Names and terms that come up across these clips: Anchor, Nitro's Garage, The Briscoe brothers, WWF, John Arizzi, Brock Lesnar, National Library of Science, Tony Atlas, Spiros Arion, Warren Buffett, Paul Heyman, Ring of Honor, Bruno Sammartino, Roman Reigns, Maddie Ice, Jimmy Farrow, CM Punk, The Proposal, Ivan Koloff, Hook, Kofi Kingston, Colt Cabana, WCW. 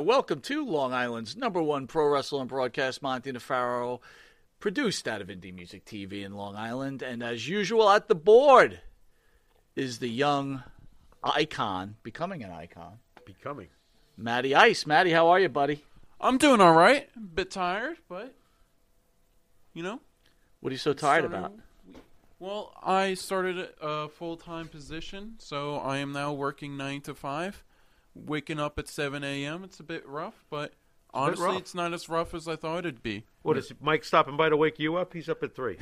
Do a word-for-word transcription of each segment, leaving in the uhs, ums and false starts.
Welcome to Long Island's number one pro wrestling broadcast, Monty and the Pharaoh, produced out of Indie Music T V in Long Island. And as usual, at the board is the young icon, becoming an icon. Becoming. Maddie Ice. Maddie, how are you, buddy? I'm doing all right. A bit tired, but, you know. What are you so tired started, about? Well, I started a full-time position, so I am now working nine to five. Waking up at seven a.m. It's a bit rough, but honestly, rough. It's not as rough as I thought it'd be. What is Mike stopping by to wake you up? He's up at three.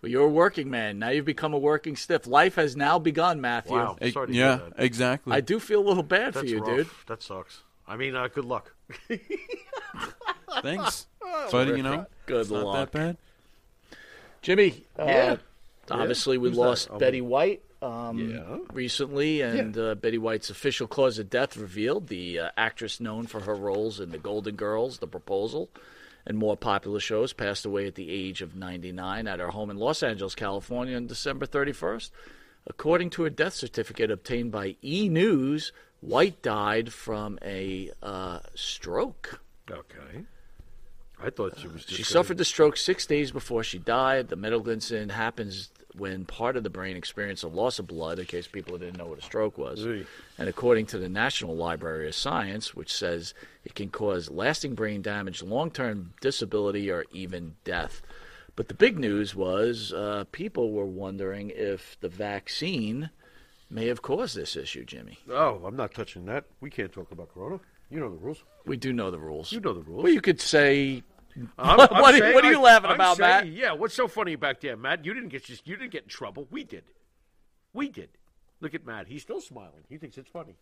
Well, you're a working man. Now you've become a working stiff. Life has now begun, Matthew. Wow. It, sorry to yeah, hear that. Exactly. I do feel a little bad That's for you, rough. Dude. That sucks. I mean, uh, good luck. Thanks. Oh, but, you know, good it's luck. Not that bad. Jimmy, uh, yeah. obviously yeah. we Who's lost that? Betty White. Um, yeah. recently, and yeah. uh, Betty White's official cause of death revealed. The uh, actress known for her roles in The Golden Girls, The Proposal, and more popular shows passed away at the age of ninety-nine at her home in Los Angeles, California on December thirty-first. According to a death certificate obtained by E! News, White died from a uh, stroke. Okay. I thought she was just... Uh, she suffered the stroke six days before she died. The medical incident happens when part of the brain experienced a loss of blood, in case people didn't know what a stroke was. Gee. And according to the National Library of Science, which says it can cause lasting brain damage, long-term disability, or even death. But the big news was uh, people were wondering if the vaccine may have caused this issue, Jimmy. Oh, I'm not touching that. We can't talk about corona. You know the rules. We do know the rules. You know the rules. Well, you could say... I'm, I'm what, saying, what are you laughing I'm about, saying, Matt? Yeah, what's so funny back there, Matt? You didn't get just you didn't get in trouble. We did. We did. Look at Matt. He's still smiling. He thinks it's funny.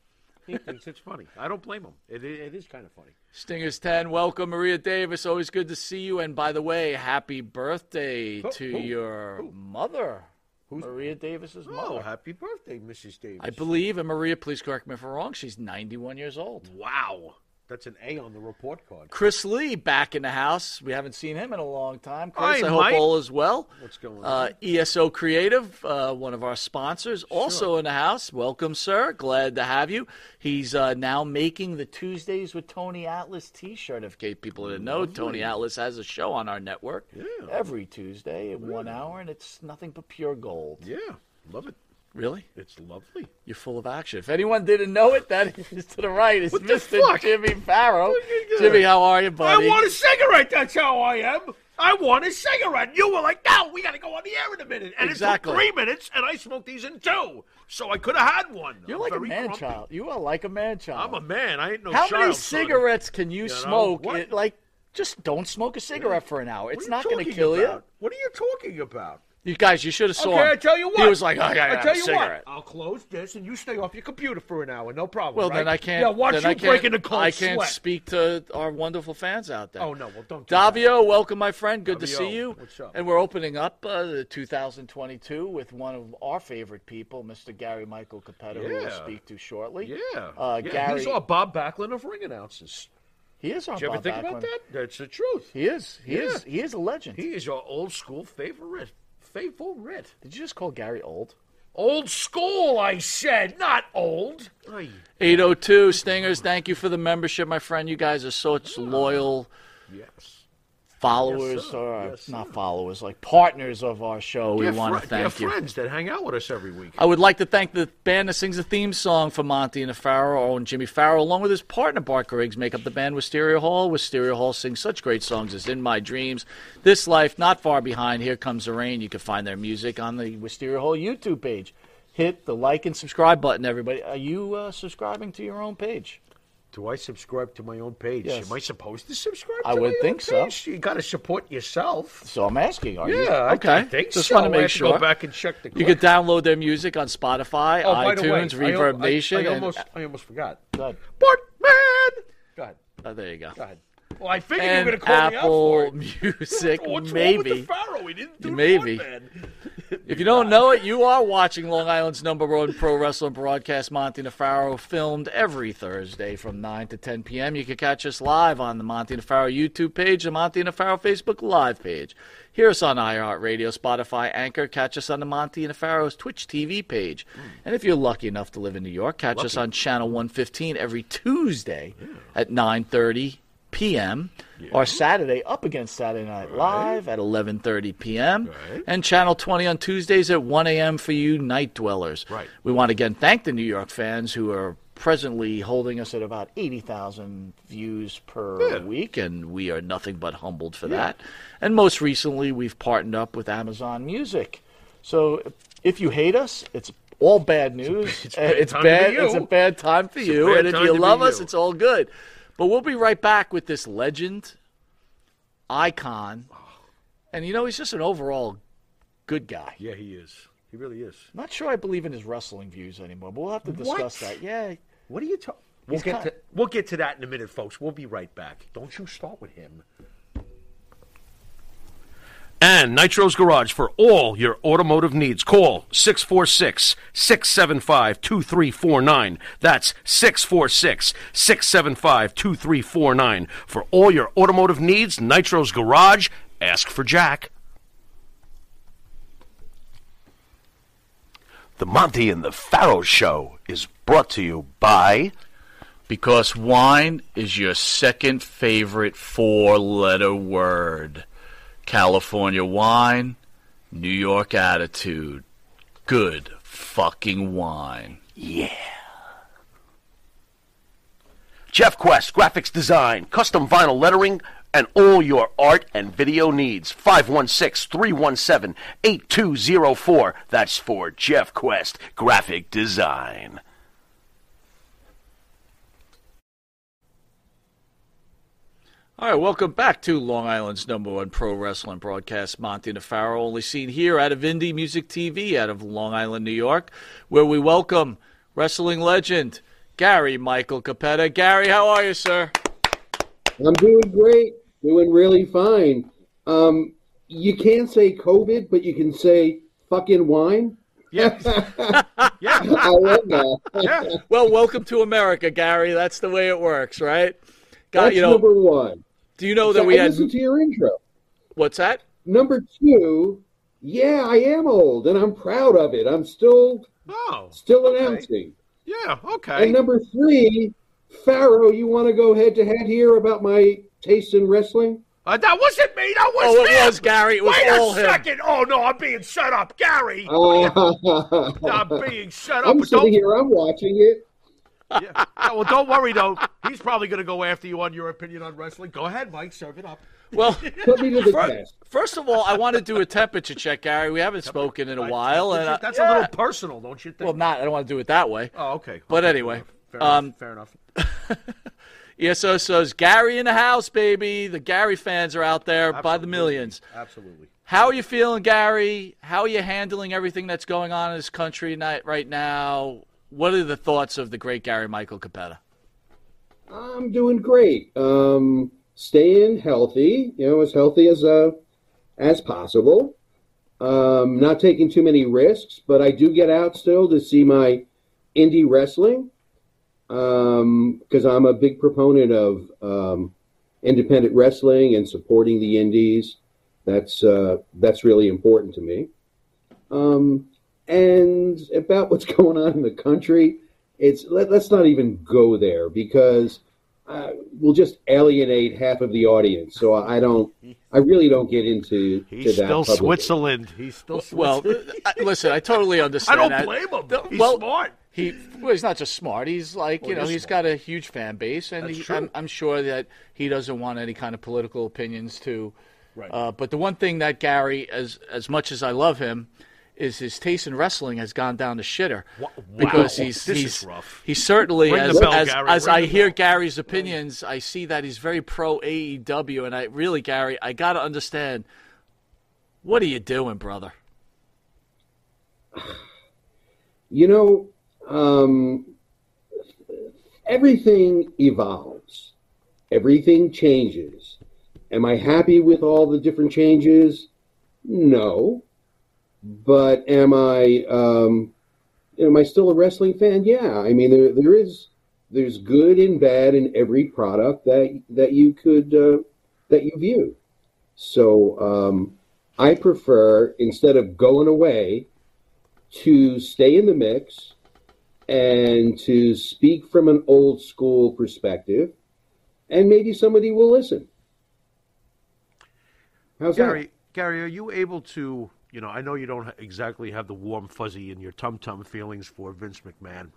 He thinks it's funny. I don't blame him. It, it, it is kind of funny. Stingers ten, welcome, Maria Davis. Always good to see you. And by the way, happy birthday oh, to who, your who? mother. Who's Maria Davis's mother? Oh, happy birthday, Missus Davis. I believe, and Maria, please correct me if I'm wrong, she's ninety-one years old. Wow. That's an A on the report card. Chris Lee back in the house. We haven't seen him in a long time. Chris, Hi, I hope Mike. all is well. What's going on? Uh, E S O Creative, uh, one of our sponsors, sure. also in the house. Welcome, sir. Glad to have you. He's uh, now making the Tuesdays with Tony Atlas T-shirt. In case people didn't know, Lovely. Tony Atlas has a show on our network yeah. every Tuesday at really? one hour, and it's nothing but pure gold. Yeah, love it. Really? It's lovely. You're full of action. If anyone didn't know it, that is to the right. It's Mister Jimmy Farrow. Jimmy, how are you, buddy? I want a cigarette. That's how I am. I want a cigarette. You were like, no, we got to go on the air in a minute. And exactly. it took three minutes, and I smoked these in two. So I could have had one. You're I'm like a man-child. You are like a man-child. I'm a man. I ain't no how child. How many cigarettes son. can you, you smoke? It, like, just don't smoke a cigarette yeah. for an hour. What it's not going to kill about? you. What are you talking about? You guys, you should have saw okay, him. I tell you what. He was like, oh, I gotta I tell have a you cigarette. What. I'll close this, and you stay off your computer for an hour. No problem, Well, right? then I can't. Yeah, watch you breaking the cold I can't sweat. speak to our wonderful fans out there. Oh, no. Well, don't do Davio, that. welcome, my friend. Good Davio, to see you. What's up? And we're opening up uh, the two thousand twenty-two with one of our favorite people, Mister Gary Michael Cappetta, yeah. who we'll speak to shortly. Yeah. Uh, yeah. Gary, he's our Bob Backlund of ring announcers. He is our Did you Bob ever think Backlund. about that? That's the truth. He is. He, yeah. is, he is a legend. He is our old-school favorite. Faithful Rit. Did you just call Gary old? Old school, I said, not old. eight oh two, Stingers, thank you for the membership, my friend. You guys are such loyal yes. followers, yes, or yes, not sir. followers, like partners of our show. Dear we want to thank you. friends that hang out with us every week. I would like to thank the band that sings the theme song for Monty and the Pharaoh and Jimmy Farrow, along with his partner, Bart Griggs, make up the band Wisteria Hall. Wisteria Hall sings such great songs as In My Dreams, This Life, Not Far Behind, Here Comes the Rain. You can find their music on the Wisteria Hall YouTube page. Hit the like and subscribe button, everybody. Are you uh, subscribing to your own page? Do I subscribe to my own page? Yes. Am I supposed to subscribe to I my own think page? I would think so. You got to support yourself. So I'm asking, are yeah, you? Yeah, okay. I think Just so. want to make I have sure. To go back and check the clip. You can download their music on Spotify, oh, iTunes, way, Reverb I, Nation. I, I, I, almost, I almost forgot. Go ahead. Bartman! Go ahead. Oh, there you go. Go ahead. Well, I figured and you were going to call Apple me out for it. Music, What's maybe. What's wrong with the Pharaoh? He didn't do maybe. Bartman. If you don't know it, you are watching Long Island's number one pro wrestling broadcast, Monty and the Pharaoh, filmed every Thursday from nine to ten p.m. You can catch us live on the Monty and the Pharaoh YouTube page, the Monty and the Pharaoh Facebook Live page. Hear us on iHeartRadio, Spotify, Anchor. Catch us on the Monty and the Pharaoh's Twitch T V page. Mm. And if you're lucky enough to live in New York, catch lucky. us on Channel one fifteen every Tuesday yeah. at nine thirty p.m. Yeah. Or Saturday, up against Saturday Night Live right. at eleven thirty p.m. Right. And Channel twenty on Tuesdays at one a.m. for you night dwellers. Right. We want to again thank the New York fans who are presently holding us at about eighty thousand views per yeah. week, and we are nothing but humbled for yeah. that. And most recently, we've partnered up with Amazon Music. So if you hate us, it's all bad news. It's a bad, it's bad, bad it's a bad time for it's you. And if you love us, you. it's all good. But we'll be right back with this legend, icon, and, you know, he's just an overall good guy. Yeah, he is. He really is. Not sure I believe in his wrestling views anymore, but we'll have to discuss what? that. Yeah. What are you talking we'll get to, We'll get to that in a minute, folks. We'll be right back. Don't you start with him. And Nitro's Garage for all your automotive needs. Call six four six, six seven five, two three four nine. That's six four six, six seven five, two three four nine. For all your automotive needs, Nitro's Garage. Ask for Jack. The Monty and the Pharaoh Show is brought to you by... Because wine is your second favorite four-letter word. California wine, New York attitude, good fucking wine. Yeah. Jeff Quest, graphics design, custom vinyl lettering, and all your art and video needs. five one six, three one seven, eight two zero four. That's for Jeff Quest, graphic design. All right, welcome back to Long Island's number one pro wrestling broadcast, Monty and the Pharaoh, only seen here out of Indie Music T V out of Long Island, New York, where we welcome wrestling legend Gary Michael Cappetta. Gary, how are you, sir? I'm doing great, doing really fine. Um, you can't say COVID, but you can say fucking wine. Yes. yeah. I love that. yeah. Well, welcome to America, Gary. That's the way it works, right? Got, That's you know, number one. Do you know that so we I had... Listen to your intro. What's that? Number two, yeah, I am old, and I'm proud of it. I'm still oh, still okay. announcing. Yeah, okay. And number three, Pharaoh, you want to go head-to-head here about my taste in wrestling? Uh, that wasn't me. That was Oh, it him. was, Gary. It was Wait all a second. Him. Oh, no, I'm being shut up, Gary. Uh, I'm being shut up. I'm sitting Don't... here. I'm watching it. yeah. Well, don't worry, though. He's probably going to go after you on your opinion on wrestling. Go ahead, Mike. Serve it up. Well, put me to the first, test. First of all, I want to do a temperature check, Gary. We haven't temperature, spoken in a I, while. and I, That's yeah. a little personal, don't you think? Well, not. I don't want to do it that way. Oh, okay. But okay. anyway. Fair um, enough. Fair enough. Yeah, so so's Gary in the house, baby. The Gary fans are out there Absolutely. by the millions. Absolutely. How are you feeling, Gary? How are you handling everything that's going on in this country right now? What are the thoughts of the great Gary Michael Cappetta? I'm doing great. Um, staying healthy, you know, as healthy as uh, as possible. Um, not taking too many risks, but I do get out still to see my indie wrestling. Um, because I'm a big proponent of um, independent wrestling and supporting the indies. That's uh, that's really important to me. Um, and about what's going on in the country, it's let, let's not even go there because uh, we'll just alienate half of the audience. So I don't, I really don't get into to He's that. Still publicly. Switzerland. He's still well. Switzerland. I, listen, I totally understand. I don't blame I, him. He's well, smart. He, well, he's not just smart. He's like, well, you know, he's, he's got a huge fan base. And he, I'm, I'm sure that he doesn't want any kind of political opinions to. Right. Uh, but the one thing that Gary, as as much as I love him, is his taste in wrestling has gone down the shitter. Wow. Because he's, this he's, is rough. He certainly, Ring as, bell, as, as I hear bell. Gary's opinions, I see that he's very pro A E W. And I really, Gary, I got to understand, what are you doing, brother? You know... Um, everything evolves. Everything changes. Am I happy with all the different changes? No. But am I, um, am I still a wrestling fan? Yeah. I mean, there, there is, there's good and bad in every product that, that you could, uh, that you view. So, um, I prefer, instead of going away, to stay in the mix and to speak from an old school perspective, and maybe somebody will listen. How's Gary, that? Gary, are you able to, you know, I know you don't exactly have the warm fuzzy in your tum-tum feelings for Vince McMahon,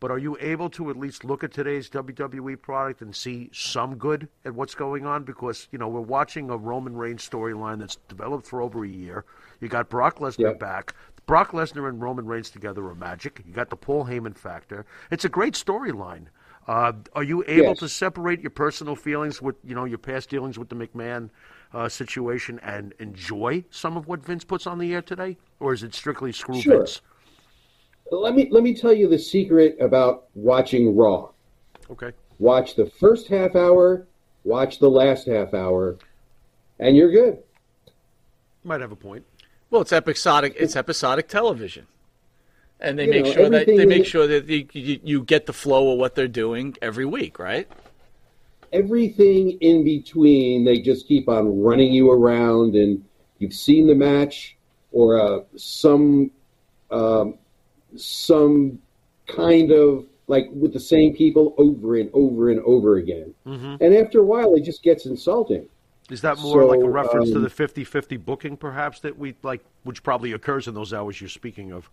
but are you able to at least look at today's W W E product and see some good at what's going on? Because, you know, we're watching a Roman Reigns storyline that's developed for over a year. You got Brock Lesnar yep. back. Brock Lesnar and Roman Reigns together are magic. You got the Paul Heyman factor. It's a great storyline. Uh, are you able yes. to separate your personal feelings with, you know, your past dealings with the McMahon uh, situation and enjoy some of what Vince puts on the air today? Or is it strictly screw sure. Vince? Let me, let me tell you the secret about watching Raw. Okay. Watch the first half hour, watch the last half hour, and you're good. Might have a point. Well, it's episodic. It's episodic television, and they you make know, sure that they make sure that you, you, you get the flow of what they're doing every week, right? Everything in between, they just keep on running you around, and you've seen the match or uh, some um, some kind of like with the same people over and over and over again, mm-hmm. and after a while, it just gets insulting. Is that more so, like a reference um, to the fifty-fifty booking, perhaps, that we like, which probably occurs in those hours you're speaking of?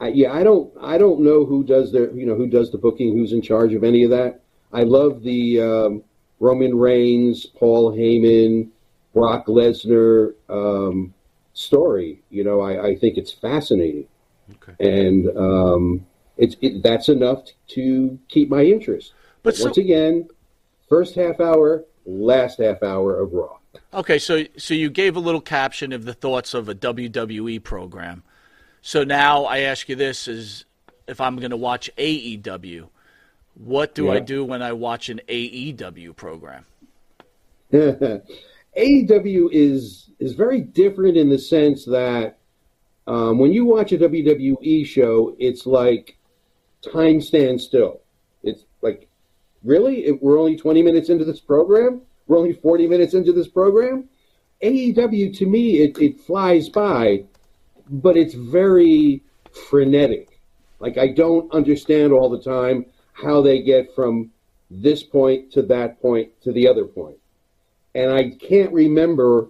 I, yeah, I don't, I don't know who does the, you know, who does the booking, who's in charge of any of that. I love the um, Roman Reigns, Paul Heyman, Brock Lesnar um, story. You know, I, I think it's fascinating, okay. and um, it's it, that's enough to keep my interest. But, but so- once again, first half hour. Last half hour of Raw. Okay, so so you gave a little caption of the thoughts of a W W E program. So now I ask you this, is if I'm going to watch A E W, what do yeah. I do when I watch an A E W program? A E W is, is very different in the sense that um, when you watch a W W E show, it's like time stands still. It's like... Really? It, we're only twenty minutes into this program? We're only forty minutes into this program? A E W, to me, it, it flies by, but it's very frenetic. Like, I don't understand all the time how they get from this point to that point to the other point. And I can't remember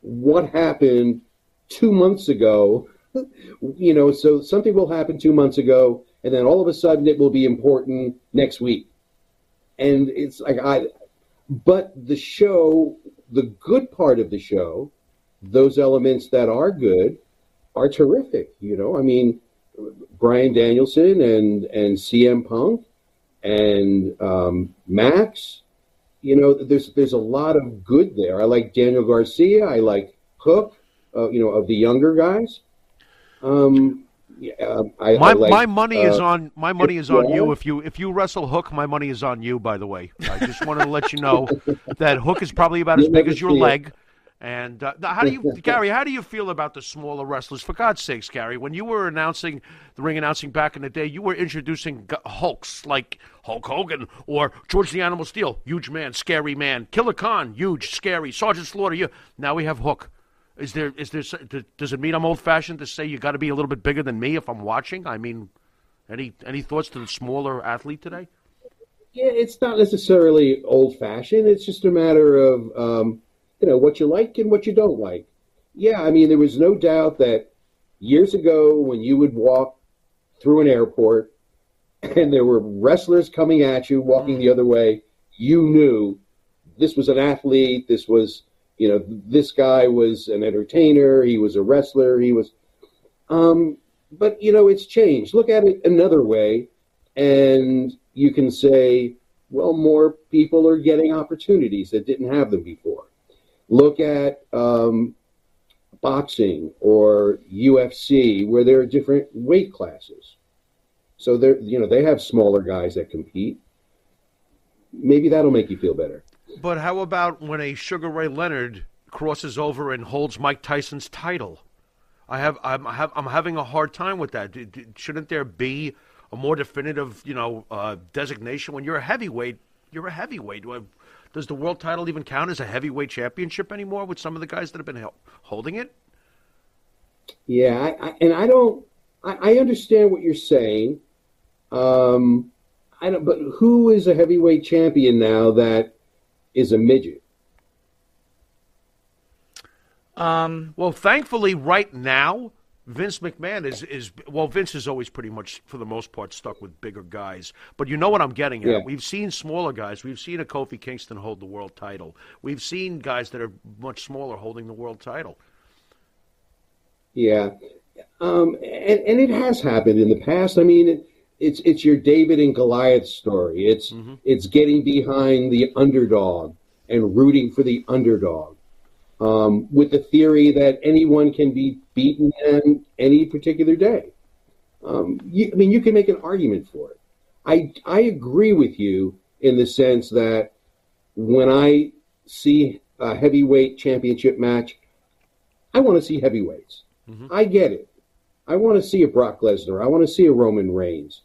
what happened two months ago. You know, so something will happen two months ago, and then all of a sudden it will be important next week. And it's like I, but the show, the good part of the show, those elements that are good, are terrific. You know, I mean, Brian Danielson and and C M Punk and um, Max. You know, there's there's a lot of good there. I like Daniel Garcia. I like Hook. Uh, you know, of the younger guys. Um, yeah, I, my I like, my money uh, is on my money is on you. If you if you wrestle Hook, my money is on you. By the way, I just wanted to let you know that Hook is probably about as big as your leg. It. And uh, how do you, Gary, how do you feel about the smaller wrestlers? For God's sakes, Gary, when you were announcing, the ring announcing back in the day, you were introducing Hulks like Hulk Hogan or George the Animal Steel, huge man, scary man, Killer Khan, huge, scary, Sergeant Slaughter. You. Now we have Hook. Is there, is there, does it mean I'm old-fashioned to say you got to be a little bit bigger than me if I'm watching? I mean, any any thoughts to the smaller athlete today? Yeah, it's not necessarily old-fashioned. It's just a matter of... Um... you know, what you like and what you don't like. Yeah, I mean, there was no doubt that years ago when you would walk through an airport and there were wrestlers coming at you, walking the other way, you knew this was an athlete, this was, you know, this guy was an entertainer, he was a wrestler, he was... Um, but, you know, it's changed. Look at it another way, and you can say, well, more people are getting opportunities that didn't have them before. Look at um, boxing or U F C, where there are different weight classes. So they're, you know, they have smaller guys that compete. Maybe that'll make you feel better. But how about when a Sugar Ray Leonard crosses over and holds Mike Tyson's title? I have, I'm, have, I'm having a hard time with that. Shouldn't there be a more definitive, you know, uh, designation when you're a heavyweight? You're a heavyweight. Do I, Does the world title even count as a heavyweight championship anymore with some of the guys that have been holding it? Yeah, I, I, and I don't. I, I understand what you're saying. Um, I don't. But who is a heavyweight champion now that is a midget? Um, well, thankfully, right now, Vince McMahon is, is well, Vince is always pretty much, for the most part, stuck with bigger guys. But you know what I'm getting at. Yeah. We've seen smaller guys. We've seen a Kofi Kingston hold the world title. We've seen guys that are much smaller holding the world title. Yeah. Um, and, and it has happened in the past. I mean, it, it's it's your David and Goliath story. It's mm-hmm. it's getting behind the underdog and rooting for the underdog. Um, with the theory that anyone can be beaten on any particular day. Um, you, I mean, you can make an argument for it. I, I agree with you in the sense that when I see a heavyweight championship match, I want to see heavyweights. Mm-hmm. I get it. I want to see a Brock Lesnar. I want to see a Roman Reigns.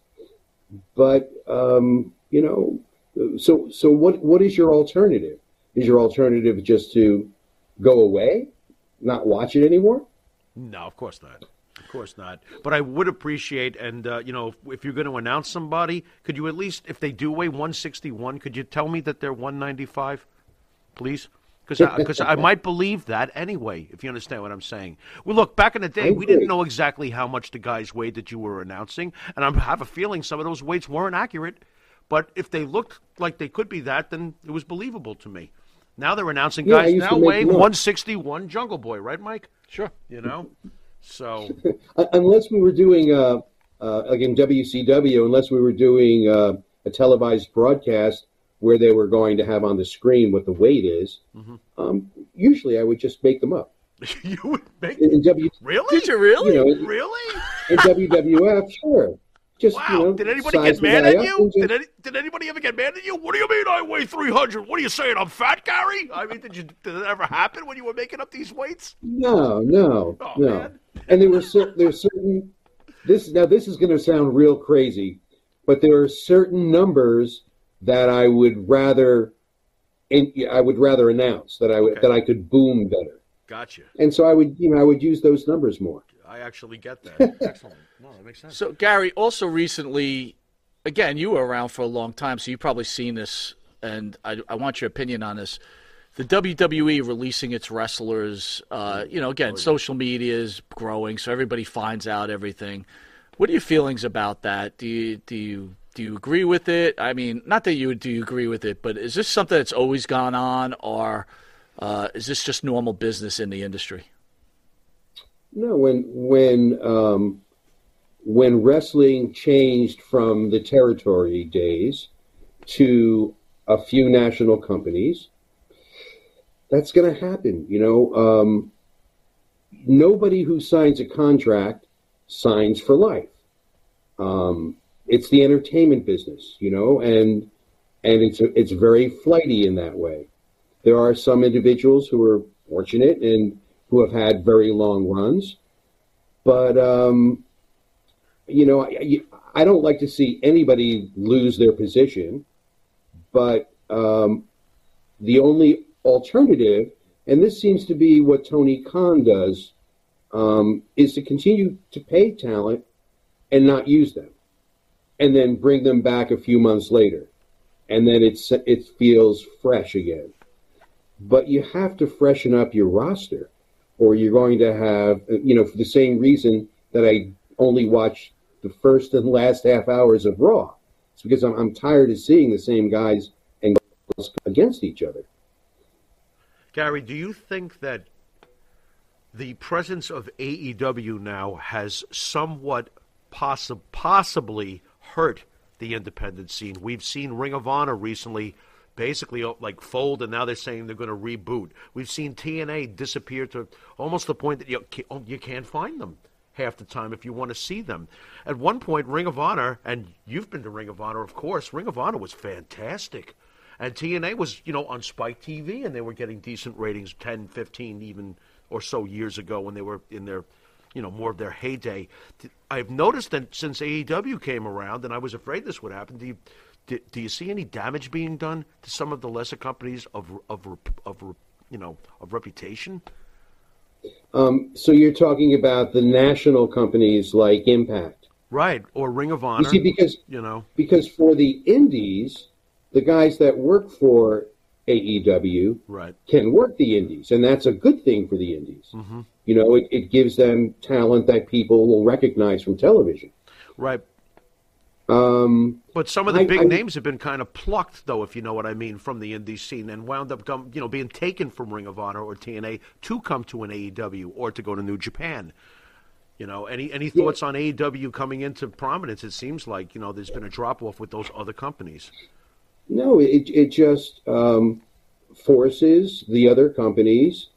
But, um, you know, so so what? what is your alternative? Is your alternative just to... go away? Not watch it anymore? No, of course not. Of course not. But I would appreciate, and, uh, you know, if, if you're going to announce somebody, could you at least, if they do weigh one sixty-one, could you tell me that they're one ninety-five, please? Because I, I might believe that anyway, if you understand what I'm saying. Well, look, back in the day, we didn't know exactly how much the guys weighed that you were announcing, and I have a feeling some of those weights weren't accurate. But if they looked like they could be that, then it was believable to me. Now they're announcing guys yeah, now weighing one sixty-one Jungle Boy, right, Mike? Sure. You know? So. Unless we were doing, uh, uh, like in W C W, unless we were doing uh, a televised broadcast where they were going to have on the screen what the weight is, mm-hmm. um, usually I would just make them up. You would make them w- Really? Did you really? You know, in, really? In W W F, sure. Just, wow, you know, did anybody get mad at you? Just... Did, any, did anybody ever get mad at you? What do you mean I weigh three hundred? What are you saying, I'm fat, Gary? I mean, did you? Did that ever happen when you were making up these weights? No, no, oh, no. Man. And there were cer- there were certain – This now, this is going to sound real crazy, but there are certain numbers that I would rather – I would rather announce that I would, okay. that I could boom better. Gotcha. And so I would, you know, I would use those numbers more. I actually get that. Excellent. No, that makes sense. So, Gary, also recently, again, you were around for a long time, so you've probably seen this, and I, I want your opinion on this. The W W E releasing its wrestlers, uh, you know, again, oh, yeah. social media is growing, so everybody finds out everything. What are your feelings about that? Do you do you do you agree with it? I mean, not that you do you agree with it, but is this something that's always gone on, or uh, is this just normal business in the industry? No, when when um, when wrestling changed from the territory days to a few national companies, that's going to happen. You know, um, nobody who signs a contract signs for life. Um, it's the entertainment business, you know, and and it's it's very flighty in that way. There are some individuals who are fortunate and who have had very long runs, but um, you know, I, I don't like to see anybody lose their position. But um, the only alternative, and this seems to be what Tony Khan does, um, is to continue to pay talent and not use them, and then bring them back a few months later, and then it's it feels fresh again. But you have to freshen up your roster, or you're going to have, you know, for the same reason that I only watch the first and last half hours of Raw. It's because I'm, I'm tired of seeing the same guys and girls against each other. Gary, do you think that the presence of A E W now has somewhat poss- possibly hurt the independent scene? We've seen Ring of Honor recently basically like fold, and now they're saying they're going to reboot. We've seen T N A disappear to almost the point that you, you can't find them half the time if you want to see them. At one point, Ring of Honor, and you've been to Ring of Honor, of course, Ring of Honor was fantastic. And T N A was, you know, on Spike T V, and they were getting decent ratings ten, fifteen even or so years ago when they were in their, you know, more of their heyday. I've noticed that since A E W came around, and I was afraid this would happen, do you, do, do you see any damage being done to some of the lesser companies of, of, of, of you know, of reputation? Um, so you're talking about the national companies like Impact. Right, or Ring of Honor. You see, because, you know. Because for the indies, the guys that work for A E W right. can work the indies, and that's a good thing for the indies. Mm-hmm. You know, it, it gives them talent that people will recognize from television. Right. Um, but some of the I, big I, names have been kind of plucked, though, if you know what I mean, from the indie scene and wound up, you know, being taken from Ring of Honor or T N A to come to an A E W or to go to New Japan. You know, any any thoughts yeah. on A E W coming into prominence? It seems like, you know, there's been a drop-off with those other companies. No, it it just um, forces the other companies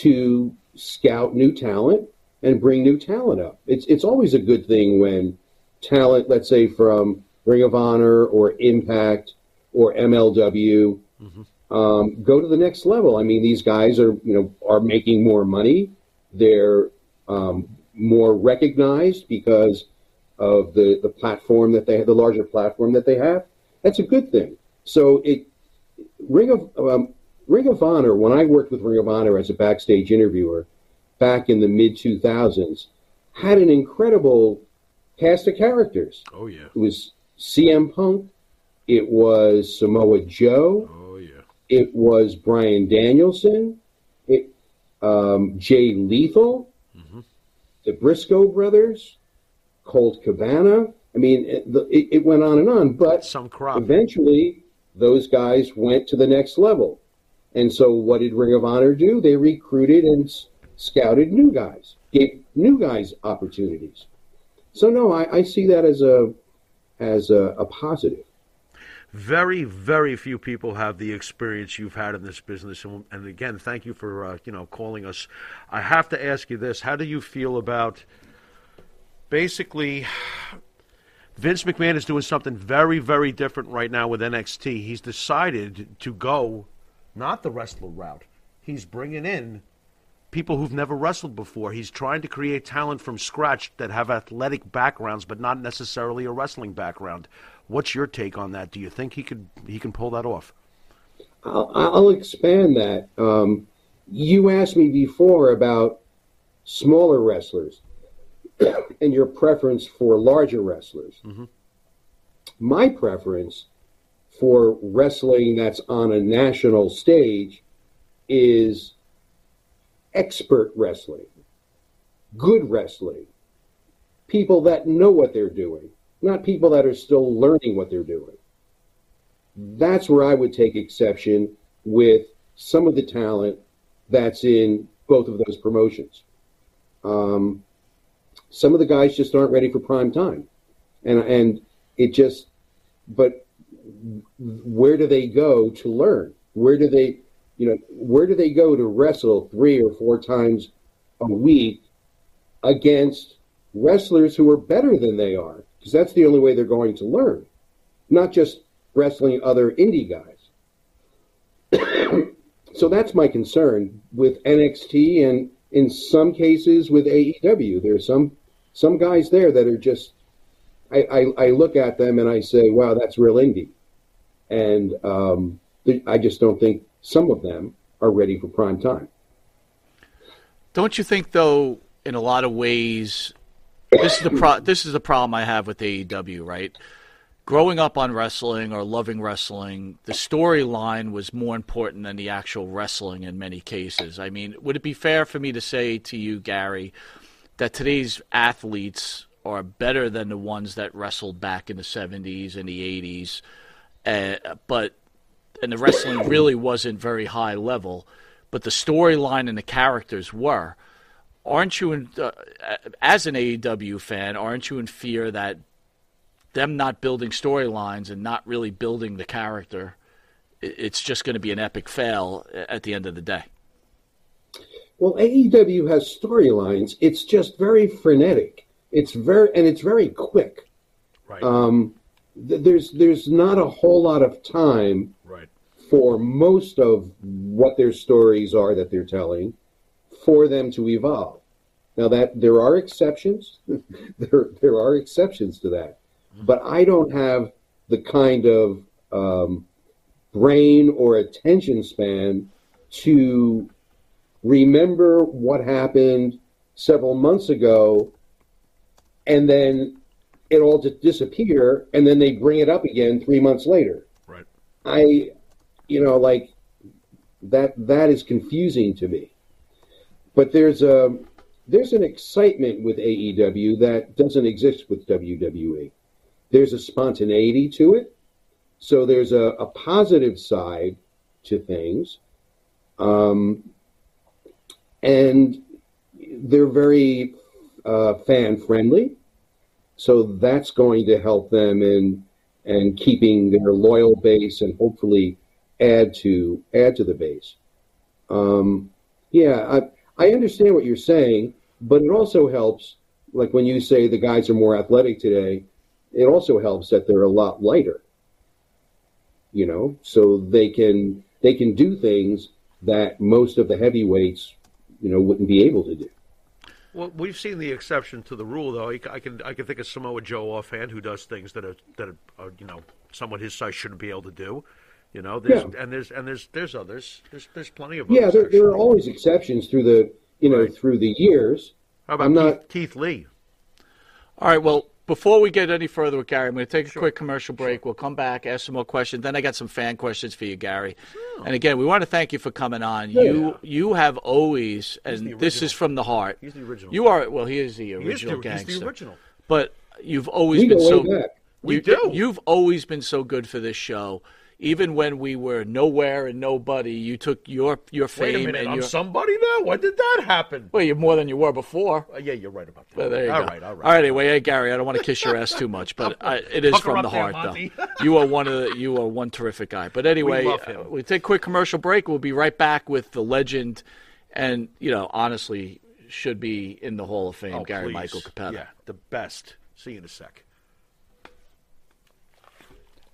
to scout new talent and bring new talent up. It's it's always a good thing when talent, let's say from Ring of Honor or Impact or M L W, mm-hmm. um, go to the next level. I mean, these guys are you know are making more money. They're um, more recognized because of the the platform that they have, the larger platform that they have. That's a good thing. So it Ring of um, Ring of Honor, when I worked with Ring of Honor as a backstage interviewer back in the mid two thousands, had an incredible cast of characters. Oh, yeah. It was C M Punk. It was Samoa Joe. Oh, yeah. It was Brian Danielson. It um, Jay Lethal. Mm-hmm. The Briscoe brothers. Colt Cabana. I mean, it, it went on and on, but some crop. Eventually those guys went to the next level. And so what did Ring of Honor do? They recruited and scouted new guys, gave new guys opportunities. So, no, I, I see that as a as a, a positive. Very, very few people have the experience you've had in this business. And, and again, thank you for, uh, you know, calling us. I have to ask you this. How do you feel about basically... Vince McMahon is doing something very, very different right now with N X T. He's decided to go not the wrestler route. He's bringing in people who've never wrestled before. He's trying to create talent from scratch that have athletic backgrounds, but not necessarily a wrestling background. What's your take on that? Do you think he could he can pull that off? I'll, I'll expand that. Um, you asked me before about smaller wrestlers and your preference for larger wrestlers. Mm-hmm. My preference for wrestling that's on a national stage is expert wrestling, good wrestling, people that know what they're doing, not people that are still learning what they're doing. That's where I would take exception with some of the talent that's in both of those promotions. Um, some of the guys just aren't ready for prime time. And and it just, but where do they go to learn? Where do they, you know, where do they go to wrestle three or four times a week against wrestlers who are better than they are? Because that's the only way they're going to learn, not just wrestling other indie guys. So that's my concern with N X T, and in some cases with A E W. There's some some guys there that are just, I, I, I look at them and I say, wow, that's real indie. And um, I just don't think some of them are ready for prime time. Don't you think, though, in a lot of ways, this is the pro- this is the problem I have with A E W, right? Growing up on wrestling or loving wrestling, the storyline was more important than the actual wrestling in many cases. I mean, would it be fair for me to say to you, Gary, that today's athletes are better than the ones that wrestled back in the seventies and the eighties, uh, but and the wrestling really wasn't very high level, but the storyline and the characters were? Aren't you, in, uh, as an A E W fan, aren't you in fear that them not building storylines and not really building the character, it's just going to be an epic fail at the end of the day? Well, A E W has storylines. It's just very frenetic. It's very, and it's very quick. Right. Um, th- there's there's not a whole lot of time right. for most of what their stories are that they're telling for them to evolve. Now that there are exceptions, there there are exceptions to that. But I don't have the kind of um, brain or attention span to remember what happened several months ago and then it all just disappear and then they bring it up again three months later. Right. I, you know, like that, that is confusing to me. But there's a, there's an excitement with A E W that doesn't exist with W W E. There's a spontaneity to it. So there's a, a positive side to things. Um, and they're very uh, fan-friendly. So that's going to help them in, in keeping their loyal base and hopefully add to add to the base. Um, yeah, I, I understand what you're saying, but it also helps, like when you say the guys are more athletic today, it also helps that they're a lot lighter, you know, so they can they can do things that most of the heavyweights, you know, wouldn't be able to do. Well, we've seen the exception to the rule, though. I can I can think of Samoa Joe offhand who does things that are that are, you know, someone his size shouldn't be able to do, you know. There's, yeah. And there's and there's there's others. There's there's plenty of others. Yeah, there, there are always exceptions through the you know right. through the years. How about I'm Keith, not... Keith Lee? All right, well. Before we get any further with Gary, I'm going to take a sure. quick commercial break. Sure. We'll come back, ask some more questions. Then I got some fan questions for you, Gary. Sure. And again, we want to thank you for coming on. Yeah. You you have always, and this is from the heart. He's the original. You are, well, he is the original he is the, gangster. He's the original. But you've always we been so good. We you, do. You've always been so good for this show. Even when we were nowhere and nobody, you took your your fame. Wait a minute, and I'm your... somebody now? When did that happen? Well, you're more than you were before. Uh, yeah, you're right about that. Well, there you all go. Right, all right. All right, anyway, hey, Gary, I don't want to kiss your ass too much, but I, it is from the heart, there, though. You are one of the, you are one terrific guy. But anyway, we love him. Uh, we'll take a quick commercial break. We'll be right back with the legend and, you know, honestly, should be in the Hall of Fame, oh, Gary please. Michael Cappetta. Yeah, the best. See you in a sec.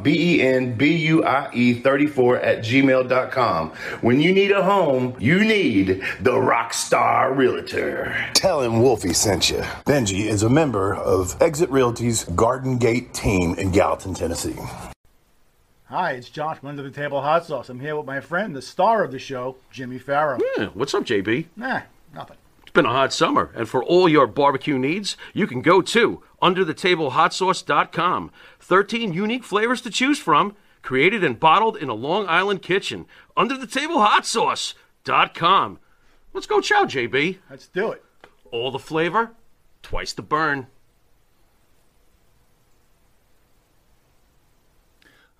B E N B U I E thirty-four at gmail dot com. When you need a home, you need the Rockstar Realtor. Tell him Wolfie sent you. Benji is a member of Exit Realty's Garden Gate team in Gallatin, Tennessee. Hi, it's Josh from Under the Table Hot Sauce. I'm here with my friend, the star of the show, Jimmy Farrow. Yeah, what's up, J B? Nah, nothing. It's been a hot summer, and for all your barbecue needs, you can go to under the table hot sauce dot com. thirteen unique flavors to choose from, created and bottled in a Long Island kitchen. under the table hot sauce dot com. Let's go chow, J B. Let's do it. All the flavor, twice the burn.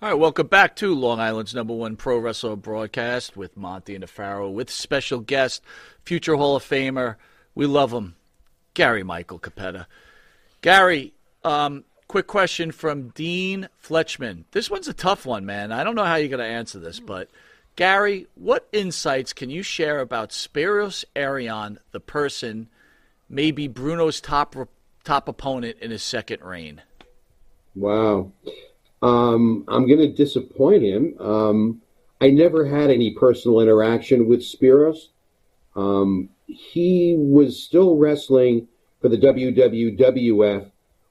All right, welcome back to Long Island's number one pro wrestler broadcast with Monty and the Pharaoh, with special guest, future Hall of Famer, we love him, Gary Michael Cappetta. Gary, um, quick question from Dean Fletchman. This one's a tough one, man. I don't know how you're going to answer this, but Gary, what insights can you share about Spiros Arion, the person, maybe Bruno's top top opponent in his second reign? Wow. Um, I'm going to disappoint him. Um, I never had any personal interaction with Spiros. Um, he was still wrestling for the W W F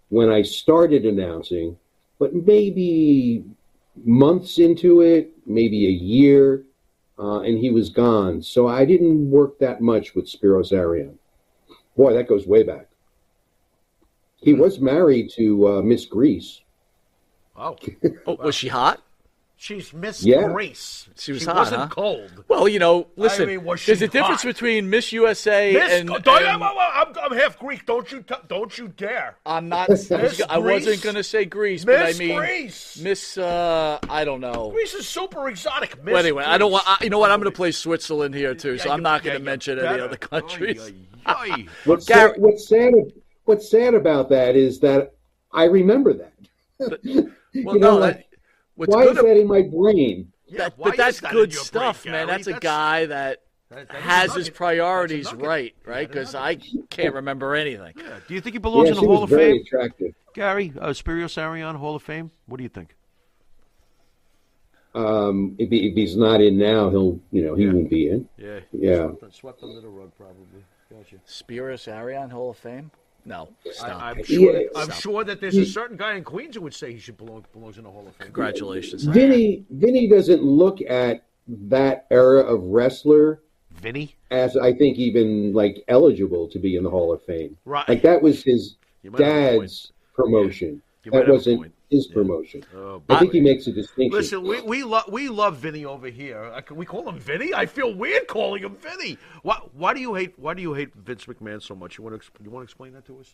when I started announcing, but maybe months into it, maybe a year, uh, and he was gone. So I didn't work that much with Spiros Arion. Boy, that goes way back. He was married to uh, Miss Grease. Oh. oh, was she hot? She's Miss yeah. Grace. She was she hot, wasn't huh? cold. Well, you know, listen, I mean, there's a hot? difference between Miss U S A Miss, and, and... I'm, I'm, I'm half Greek. Don't you don't you dare. I'm not... Miss I wasn't going to say Greece, Miss but I mean... Greece. Miss uh, I don't know. Greece is super exotic. Miss well, anyway, Greece. I don't want... I, you know what? I'm going to play Switzerland here, too, so yeah, I'm not yeah, going to yeah, mention any better. other countries. Oy, oy. what's, Gary, what's, sad, what's sad about that is that I remember that. But, well, you know, no, that, what's why good is ab- that in my brain? That, yeah, but that's that good stuff, brain, man. That's, that's a guy that, that, that has his priorities right, right? Because I can't remember anything. Yeah. Do you think he belongs yeah, in the Hall of very Fame? Attractive. Gary, uh, Spiros Arion, Hall of Fame? What do you think? Um, if, he, if he's not in now, he'll, you know, he yeah. won't be in. Yeah. Yeah. Swept, swept under the rug, probably. Gotcha. Spiros Arion, Hall of Fame? No, stop. I, I'm, sure that, I'm sure that there's a certain guy in Queens who would say he should belong belongs in the Hall of Fame. Congratulations, Vinny. Vinny doesn't look at that era of wrestler, Vinny, as I think even like eligible to be in the Hall of Fame. Right, like that was his dad's promotion. Yeah. That wasn't his yeah. promotion. Oh, I think he makes a distinction. Listen, we we love we love Vinny over here. Can we call him Vinny? I feel weird calling him Vinny. Why why do you hate why do you hate Vince McMahon so much? You want to exp- you want to explain that to us?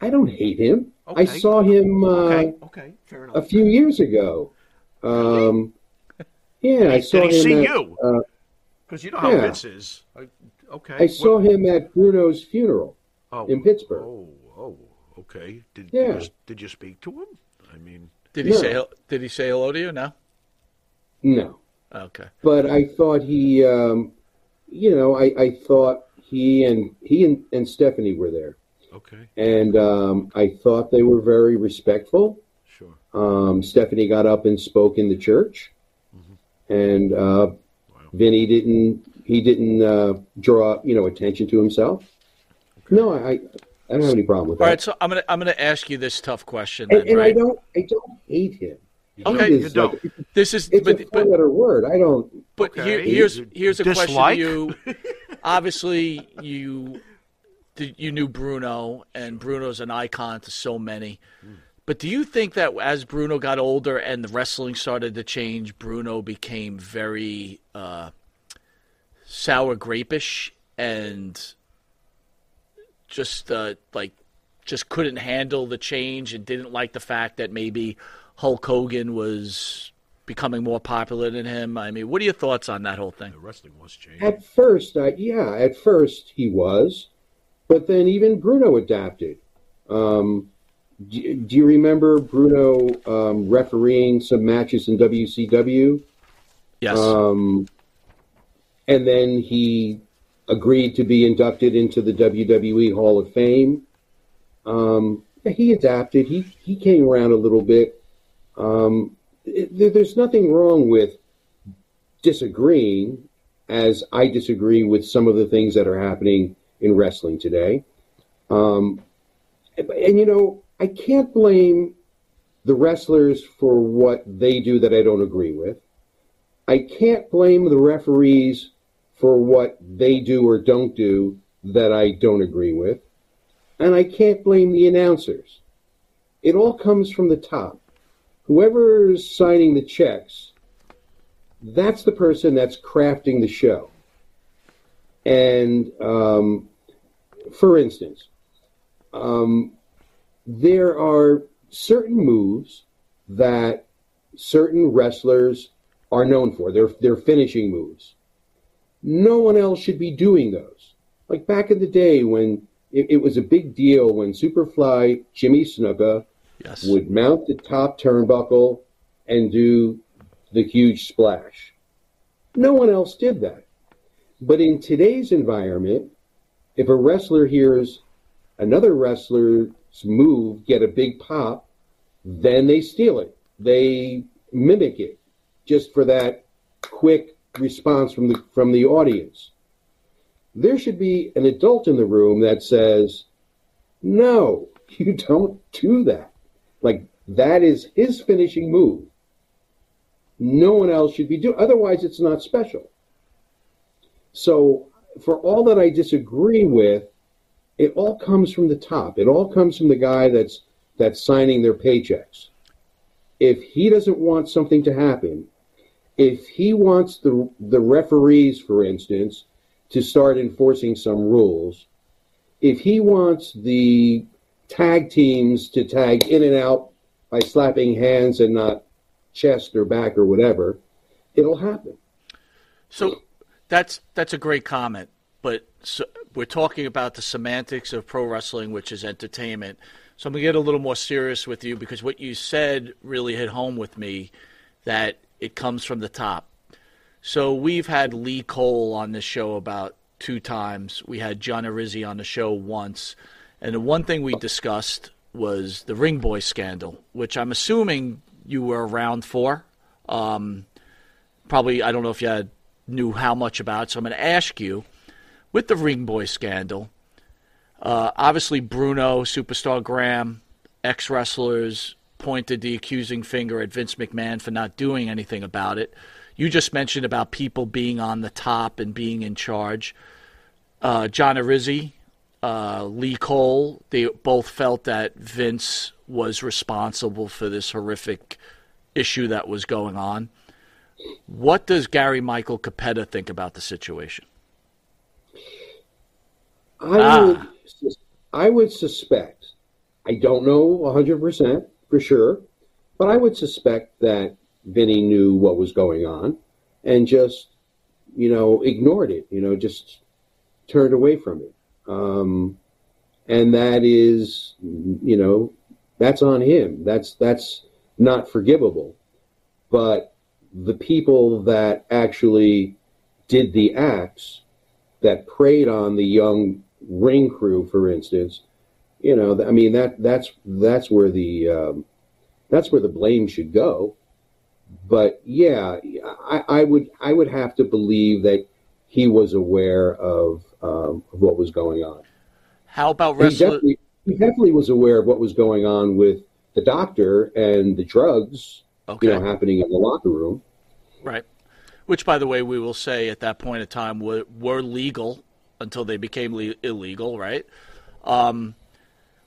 I don't hate him. Okay. I saw him uh, okay. Okay. Fair enough. a few years ago. Um, yeah, I saw Did he him. See at, you? Because uh, you know how yeah. Vince is. I, okay. I saw what? him at Bruno's funeral oh, in Pittsburgh. Oh, oh, okay. Did yeah. you, did you speak to him? I mean, did he no. say did he say hello to you? No, no. Okay, but I thought he, um, you know, I, I thought he and he and, and Stephanie were there. Okay, and um, I thought they were very respectful. Sure. Um, Stephanie got up and spoke in the church, mm-hmm. and uh, wow. Vinny didn't. He didn't uh, draw, you know, attention to himself. Okay. No, I. I don't have any problem with All that. All right, so I'm gonna I'm gonna ask you this tough question. Then, and and right? I don't I don't hate him. Okay, you don't. Like, this is it's but, a but, better word. I don't. But okay. here, here's here's a Dislike? question to you. Obviously, you you knew Bruno, and Bruno's an icon to so many. Mm. But do you think that as Bruno got older and the wrestling started to change, Bruno became very uh, sour grape-ish and just uh, like just couldn't handle the change and didn't like the fact that maybe Hulk Hogan was becoming more popular than him? I mean, what are your thoughts on that whole thing? The wrestling was changing. At first, I, yeah, at first he was, but then even Bruno adapted. Um, do, do you remember Bruno um, refereeing some matches in W C W? Yes. Um, and then he... agreed to be inducted into the W W E Hall of Fame. Um, he adapted. He he came around a little bit. Um, it, there, there's nothing wrong with disagreeing, as I disagree with some of the things that are happening in wrestling today. Um, and, and, you know, I can't blame the wrestlers for what they do that I don't agree with. I can't blame the referees for what they do or don't do that I don't agree with, and I can't blame the announcers. It all comes from the top. Whoever's signing the checks, that's the person that's crafting the show. And um, for instance, um, there are certain moves that certain wrestlers are known for. They're, they're finishing moves. No one else should be doing those. Like back in the day when it, it was a big deal when Superfly Jimmy Snuka yes. would mount the top turnbuckle and do the huge splash. No one else did that. But in today's environment, if a wrestler hears another wrestler's move get a big pop, then they steal it. They mimic it just for that quick response from the from the audience. There should be an adult in the room that says, no, you don't do that. Like, that is his finishing move. No one else should be doing. Otherwise, it's not special. So for all that I disagree with, it all comes from the top. It all comes from the guy that's that's signing their paychecks. If he doesn't want something to happen, if he wants the the referees, for instance, to start enforcing some rules, if he wants the tag teams to tag in and out by slapping hands and not chest or back or whatever, it'll happen. So that's that's a great comment, but so we're talking about the semantics of pro wrestling, which is entertainment. So I'm going to get a little more serious with you, because what you said really hit home with me, that it comes from the top. So we've had Lee Cole on this show about two times. We had John Arizzi on the show once. And the one thing we discussed was the Ring Boy scandal, which I'm assuming you were around for. Um, probably, I don't know if you had, knew how much about. So I'm going to ask you, with the Ring Boy scandal, uh, obviously Bruno, Superstar Graham, ex-wrestlers pointed the accusing finger at Vince McMahon for not doing anything about it. You just mentioned about people being on the top and being in charge. Uh, John Arizzi, uh, Lee Cole, they both felt that Vince was responsible for this horrific issue that was going on. What does Gary Michael Cappetta think about the situation? I, ah. would, I would suspect, I don't know one hundred percent for sure, but I would suspect that Vinny knew what was going on and just, you know, ignored it, you know, just turned away from it. Um, and that is, you know, that's on him. That's that's not forgivable. But the people that actually did the acts that preyed on the young ring crew, for instance, you know, I mean, that that's that's where the um, that's where the blame should go. But yeah, I, I would I would have to believe that he was aware of um, what was going on. How about wrestling? He definitely, he definitely was aware of what was going on with the doctor and the drugs. Okay. You know, happening in the locker room. Right. Which, by the way, we will say at that point in time were, were legal until they became le- illegal, right? Um,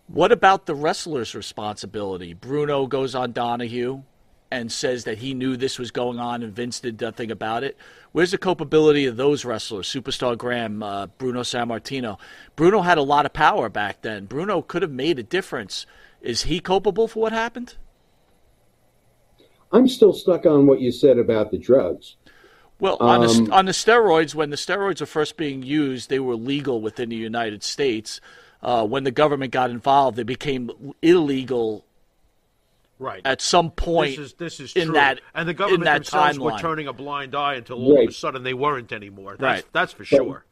what about the wrestler's responsibility? Bruno goes on Donahue and says that he knew this was going on and Vince did nothing about it. Where's the culpability of those wrestlers? Superstar Graham, uh, Bruno Sammartino. Bruno had a lot of power back then. Bruno could have made a difference. Is he culpable for what happened? I'm still stuck on what you said about the drugs. Well, on, um, the, on the steroids, when the steroids were first being used, they were legal within the United States. Uh, when the government got involved, they became illegal. Right. At some point, this is, this is in true. That and the government themselves timeline. Were turning a blind eye until all right. of a sudden they weren't anymore. That's, right. That's for but, sure.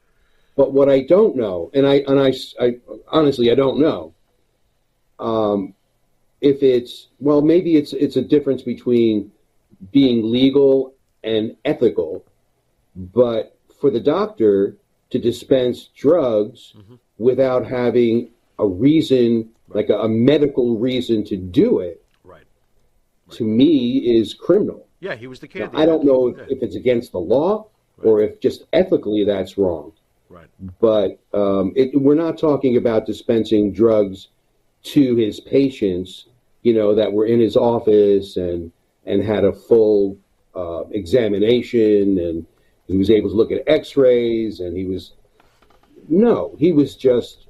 But what I don't know, and I and I, I honestly I don't know. Um. If it's, well, maybe it's it's a difference between being legal and ethical, but for the doctor to dispense drugs mm-hmm. without having a reason, right. like a, a medical reason to do it, right. Right. to me is criminal. Yeah, he was the kid. Now, I don't know if, if it's against the law right. or if just ethically that's wrong. Right. But um, it, we're not talking about dispensing drugs to his patients, you know, that were in his office and and had a full uh, examination, and he was able to look at X-rays, and he was no, he was just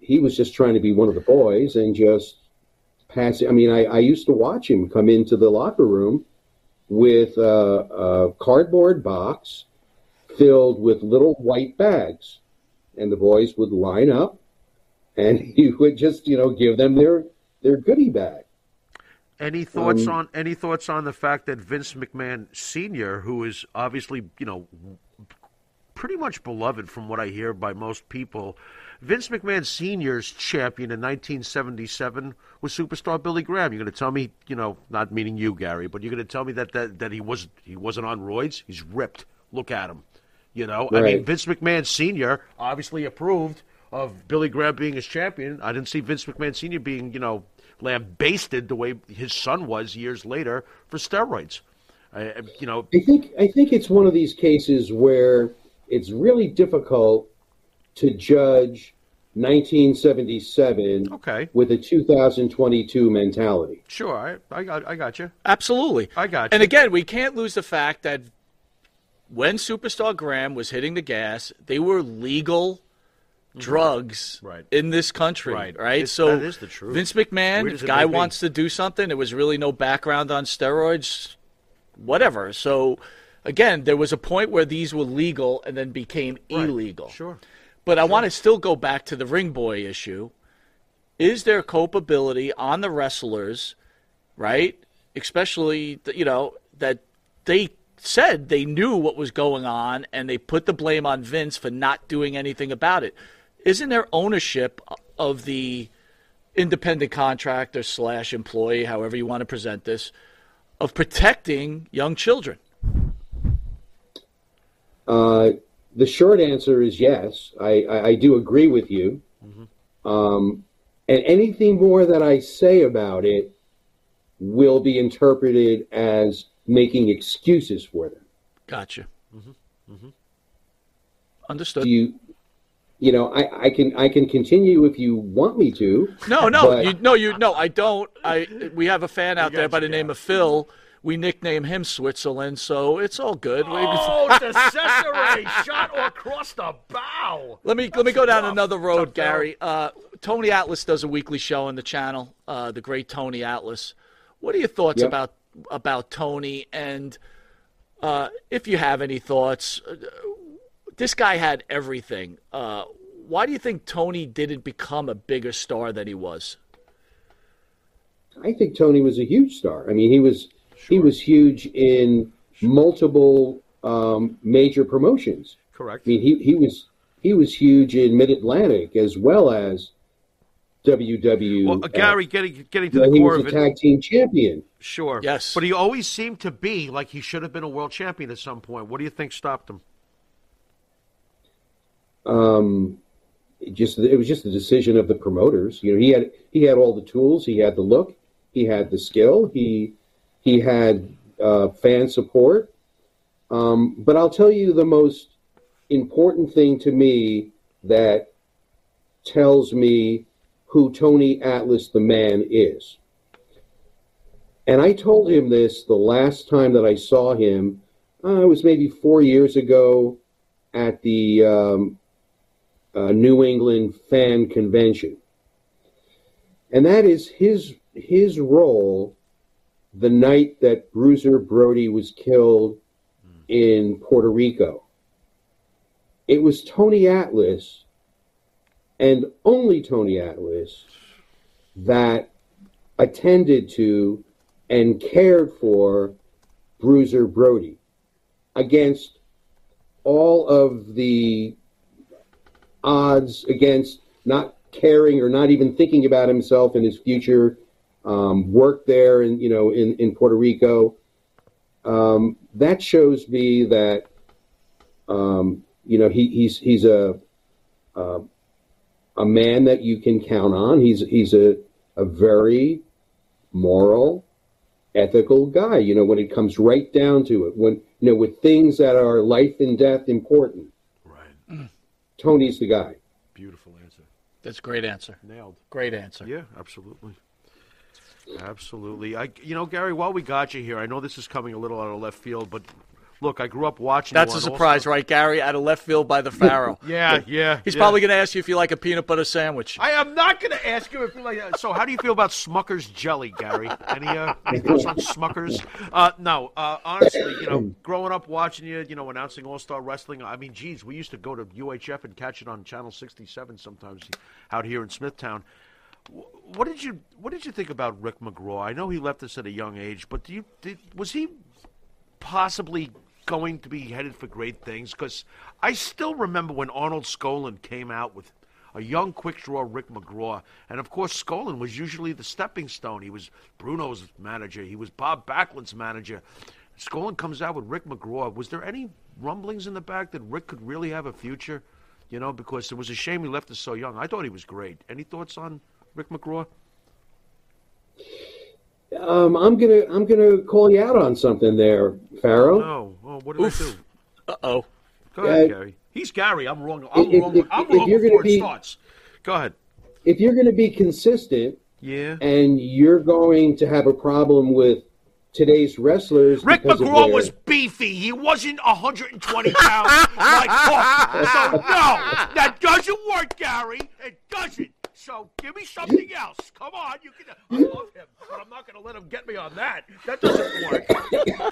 he was just trying to be one of the boys and just passing. I mean, I, I used to watch him come into the locker room with a, a cardboard box filled with little white bags, and the boys would line up, and he would just, you know, give them their their goodie bag. Any thoughts um, on any thoughts on the fact that Vince McMahon Senior, who is obviously, you know, pretty much beloved from what I hear by most people, Vince McMahon Senior's champion in nineteen seventy-seven was Superstar Billy Graham. You're going to tell me, you know, not meaning you, Gary, but you're going to tell me that that, that he was he wasn't on roids. He's ripped. Look at him, you know. Right. I mean, Vince McMahon Senior obviously approved of Billy Graham being his champion. I didn't see Vince McMahon Senior being, you know, lambasted the way his son was years later for steroids. I, you know, I think I think it's one of these cases where it's really difficult to judge nineteen seventy-seven okay. with a two thousand twenty-two mentality. Sure, I, I got, I got you. Absolutely, I got you. And again, we can't lose the fact that when Superstar Graham was hitting the gas, they were legal drugs right. in this country, right? right? It, so that is the truth. Vince McMahon, if a guy wants to do something, there was really no background on steroids, whatever. So, again, there was a point where these were legal and then became right. illegal. Sure. But sure. I want to still go back to the ring boy issue. Is there culpability on the wrestlers, right? Especially, you know, that they said they knew what was going on and they put the blame on Vince for not doing anything about it. Isn't there ownership of the independent contractor slash employee, however you want to present this, of protecting young children? Uh, the short answer is yes. I, I, I do agree with you. Mm-hmm. Um, and anything more that I say about it will be interpreted as making excuses for them. Gotcha. Mm-hmm. Mm-hmm. Understood. Do you... You know, I, I can I can continue if you want me to. No, no, but... you, no, you, no, I don't. I we have a fan out there by the name of Phil. We nickname him Switzerland, so it's all good. Oh, the cesare shot across the bow. Let me That's let me go down rough. another road, Gary. Uh, Tony Atlas does a weekly show on the channel. Uh, the great Tony Atlas. What are your thoughts yep. about about Tony? And uh, if you have any thoughts. Uh, This guy had everything. Uh, why do you think Tony didn't become a bigger star than he was? I think Tony was a huge star. I mean, he was sure. he was huge in multiple um, major promotions. Correct. I mean, he, he was he was huge in Mid-Atlantic as well as W W F. Well, uh, Gary, getting getting to the core of it. He was a tag team champion. Sure. Yes. But he always seemed to be like he should have been a world champion at some point. What do you think stopped him? Um, it just it was just the decision of the promoters. You know, he had he had all the tools, he had the look, he had the skill, he he had uh, fan support. Um, but I'll tell you the most important thing to me that tells me who Tony Atlas the man is. And I told him this the last time that I saw him. Uh, it was maybe four years ago at the. Um, Uh, New England fan convention. And that is his his role the night that Bruiser Brody was killed in Puerto Rico. It was Tony Atlas and only Tony Atlas that attended to and cared for Bruiser Brody against all of the odds, against not caring or not even thinking about himself and his future um, work there and, you know, in, in Puerto Rico. Um, that shows me that, um, you know, he, he's, he's a, uh, a man that you can count on. He's, he's a, a very moral, ethical guy, you know, when it comes right down to it, when, you know, with things that are life and death important. Right. Tony's the guy. Beautiful answer. That's a great answer. Nailed. Great answer. Yeah, absolutely. Absolutely. I, you know, Gary, while we got you here, I know this is coming a little out of left field, but look, I grew up watching. That's a surprise, also. Right, Gary? Out of left field by the Pharaoh. yeah, yeah. He's yeah. probably going to ask you if you like a peanut butter sandwich. I am not going to ask him if you like that. So how do you feel about Smucker's jelly, Gary? Any uh, thoughts on Smucker's? Uh, no, uh, honestly, you know, growing up watching you, you know, announcing All-Star Wrestling, I mean, geez, we used to go to U H F and catch it on Channel sixty-seven sometimes out here in Smithtown. What did you What did you think about Rick McGraw? I know he left us at a young age, but do you did, was he possibly going to be headed for great things? Because I still remember when Arnold Skolin came out with a young quick draw Rick McGraw, and of course Skolin was usually the stepping stone. He was Bruno's manager. He was Bob Backlund's manager. Skolin comes out with Rick McGraw. Was there any rumblings in the back that Rick could really have a future? You know, because it was a shame he left us so young. I thought he was great. Any thoughts on Rick McGraw? Um, I'm gonna I'm gonna call you out on something there, Farrow. Oh, oh what did Oof. I do? Uh oh. Go ahead, uh, Gary. He's Gary. I'm wrong. I'm if, wrong. If, I'm wrong. If you're gonna be, go ahead. If you're gonna be consistent, yeah, and you're going to have a problem with today's wrestlers. Rick McGraw their... was beefy. He wasn't one hundred twenty pounds like Hulk. So no, that doesn't work, Gary. It doesn't. So give me something else. Come on, you can. I love him, but I'm not going to let him get me on that. That doesn't work.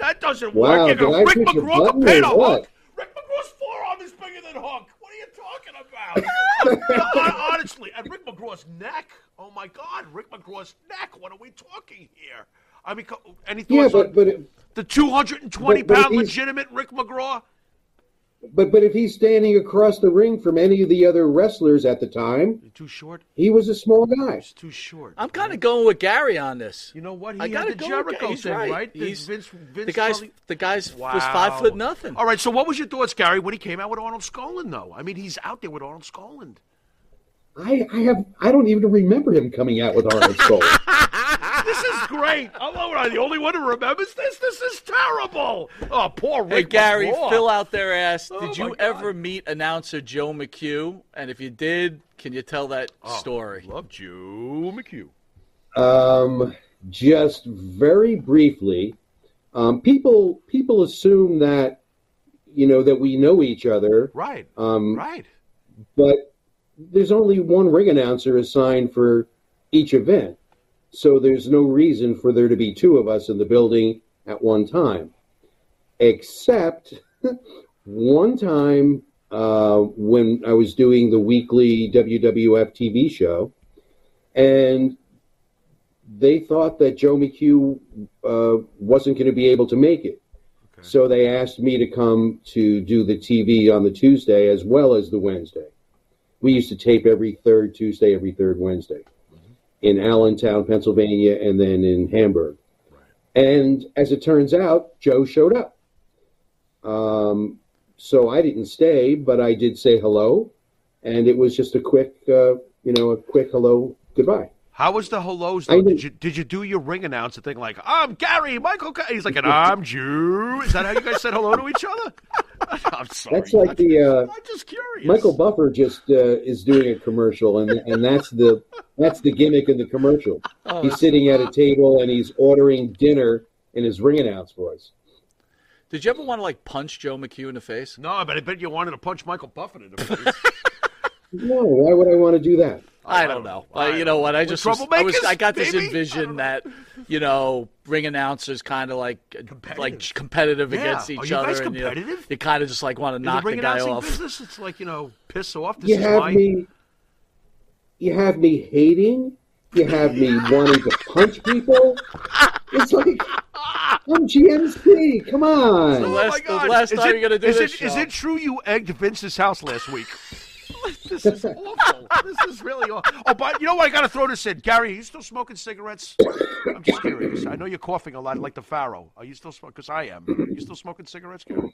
That doesn't wow, work. You know, Rick McGraw compared to Hook. Rick McGraw's forearm is bigger than Hook. What are you talking about? no, honestly, and Rick McGraw's neck. Oh my God, Rick McGraw's neck. What are we talking here? I mean, any thoughts yeah, but, on but, the two hundred twenty pound legitimate Rick McGraw? But but if he's standing across the ring from any of the other wrestlers at the time, You're too short. He was a small guy. He's too short. I'm kind of going with Gary on this. You know what? He I got the go Jericho thing, right? right? He's, Vince, Vince the guy's probably... the guy's wow. was five foot nothing. All right. So what was your thoughts, Gary, when he came out with Arnold Skolin? Though I mean, he's out there with Arnold Skolin. I I have I don't even remember him coming out with Arnold Skolin. This is great. I'm, I'm the only one who remembers this. This is terrible. Oh, poor Rick. Hey, Gary, McGraw. Phil out there asked, did oh you God. ever meet announcer Joe McHugh? And if you did, can you tell that oh, story? Love Joe McHugh. Um, just very briefly, um, people people assume that, you know, that we know each other. Right. Um, right. But there's only one ring announcer assigned for each event. So there's no reason for there to be two of us in the building at one time, except one time uh, when I was doing the weekly W W F T V show, and they thought that Joe McHugh uh, wasn't going to be able to make it. Okay. So they asked me to come to do the T V on the Tuesday as well as the Wednesday. We used to tape every third Tuesday, every third Wednesday. In Allentown, Pennsylvania, and then in Hamburg. Right. And as it turns out, Joe showed up. Um, so I didn't stay, but I did say hello, and it was just a quick, uh, you know, a quick hello, goodbye. How was the hellos, though? Did you, did you do your ring announcer thing like, I'm Gary, Michael Cappetta? He's like, and I'm Jew. Is that how you guys said hello to each other? I'm sorry. That's like the, uh, I'm just curious. Michael Buffer just uh, is doing a commercial, and and that's the... That's the gimmick in the commercial. Oh, he's sitting at a table and he's ordering dinner in his ring announce voice. Did you ever want to like punch Joe McHugh in the face? No, but I bet you wanted to punch Michael Buffett in the face. No, why would I want to do that? I don't know. I don't know. Uh, you know what? I just was, I, was, I got baby? this envision that you know ring announcers kind of like competitive. like competitive yeah. against each Are you other. Guys and competitive? You, you kind of just like want to in knock the, ring the guy off. Business, it's like you know piss off. This you is have my... me. You have me hating. You have me wanting to punch people. It's like, I'm G M C. Come on. The last, oh my God. The last time it, you're going to do is this it, Is it true you egged Vince's house last week? This is awful. This is really awful. Oh, but you know what? I got to throw this in. Gary, are you still smoking cigarettes? I'm just curious. I know you're coughing a lot like the Pharaoh. Are you still smoking? Because I am. Are you still smoking cigarettes, Gary?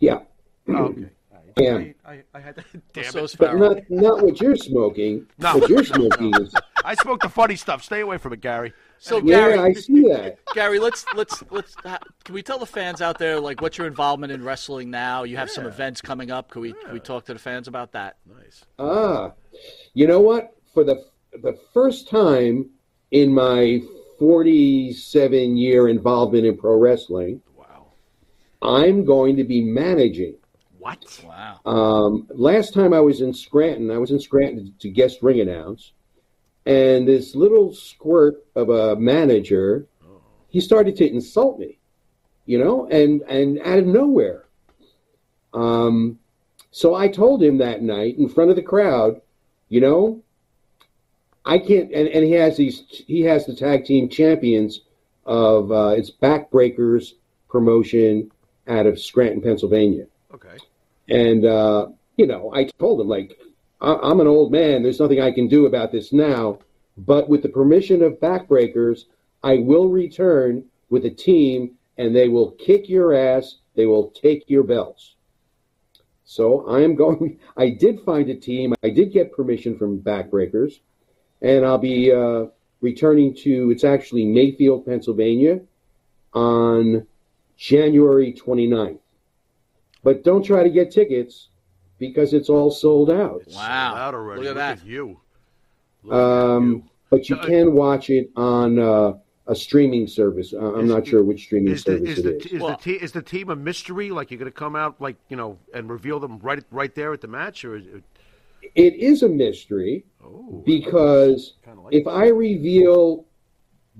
Yeah. Oh, okay. All right. can. I, I, I had to, damn so it. But not, not what you're smoking. No. What you're smoking is... I smoke the funny stuff. Stay away from it, Gary. So yeah, Gary, I see that. Gary, let's let's let's. Can we tell the fans out there like what's your involvement in wrestling now? You have yeah. some events coming up. Can we yeah. can we talk to the fans about that? Nice. Ah, you know what? For the the first time in my forty-seven year involvement in pro wrestling, wow, I'm going to be managing. What? Wow. Um, last time I was in Scranton, I was in Scranton to guest ring announce. And this little squirt of a manager, oh. he started to insult me, you know, and, and out of nowhere. Um, so I told him that night in front of the crowd, you know, I can't. And, and he has these. He has the tag team champions of uh, it's Backbreakers promotion out of Scranton, Pennsylvania. Okay. And uh, you know, I told him like. I'm an old man. There's nothing I can do about this now. But with the permission of Backbreakers, I will return with a team, and they will kick your ass. They will take your belts. So I am going. I did find a team. I did get permission from Backbreakers, and I'll be uh, returning to. It's actually Mayfield, Pennsylvania, on January twenty-ninth. But don't try to get tickets. Because it's all sold out. It's wow! Sold out already. Look at that. Look at you. Look um, at you. But you can watch it on uh, a streaming service. Uh, I'm is, not sure which streaming is service the, is it the, is. Is, well, the te- is the team a mystery? Like you're going to come out, like you know, and reveal them right right there at the match, or is it... it is a mystery oh, because I like if that. I reveal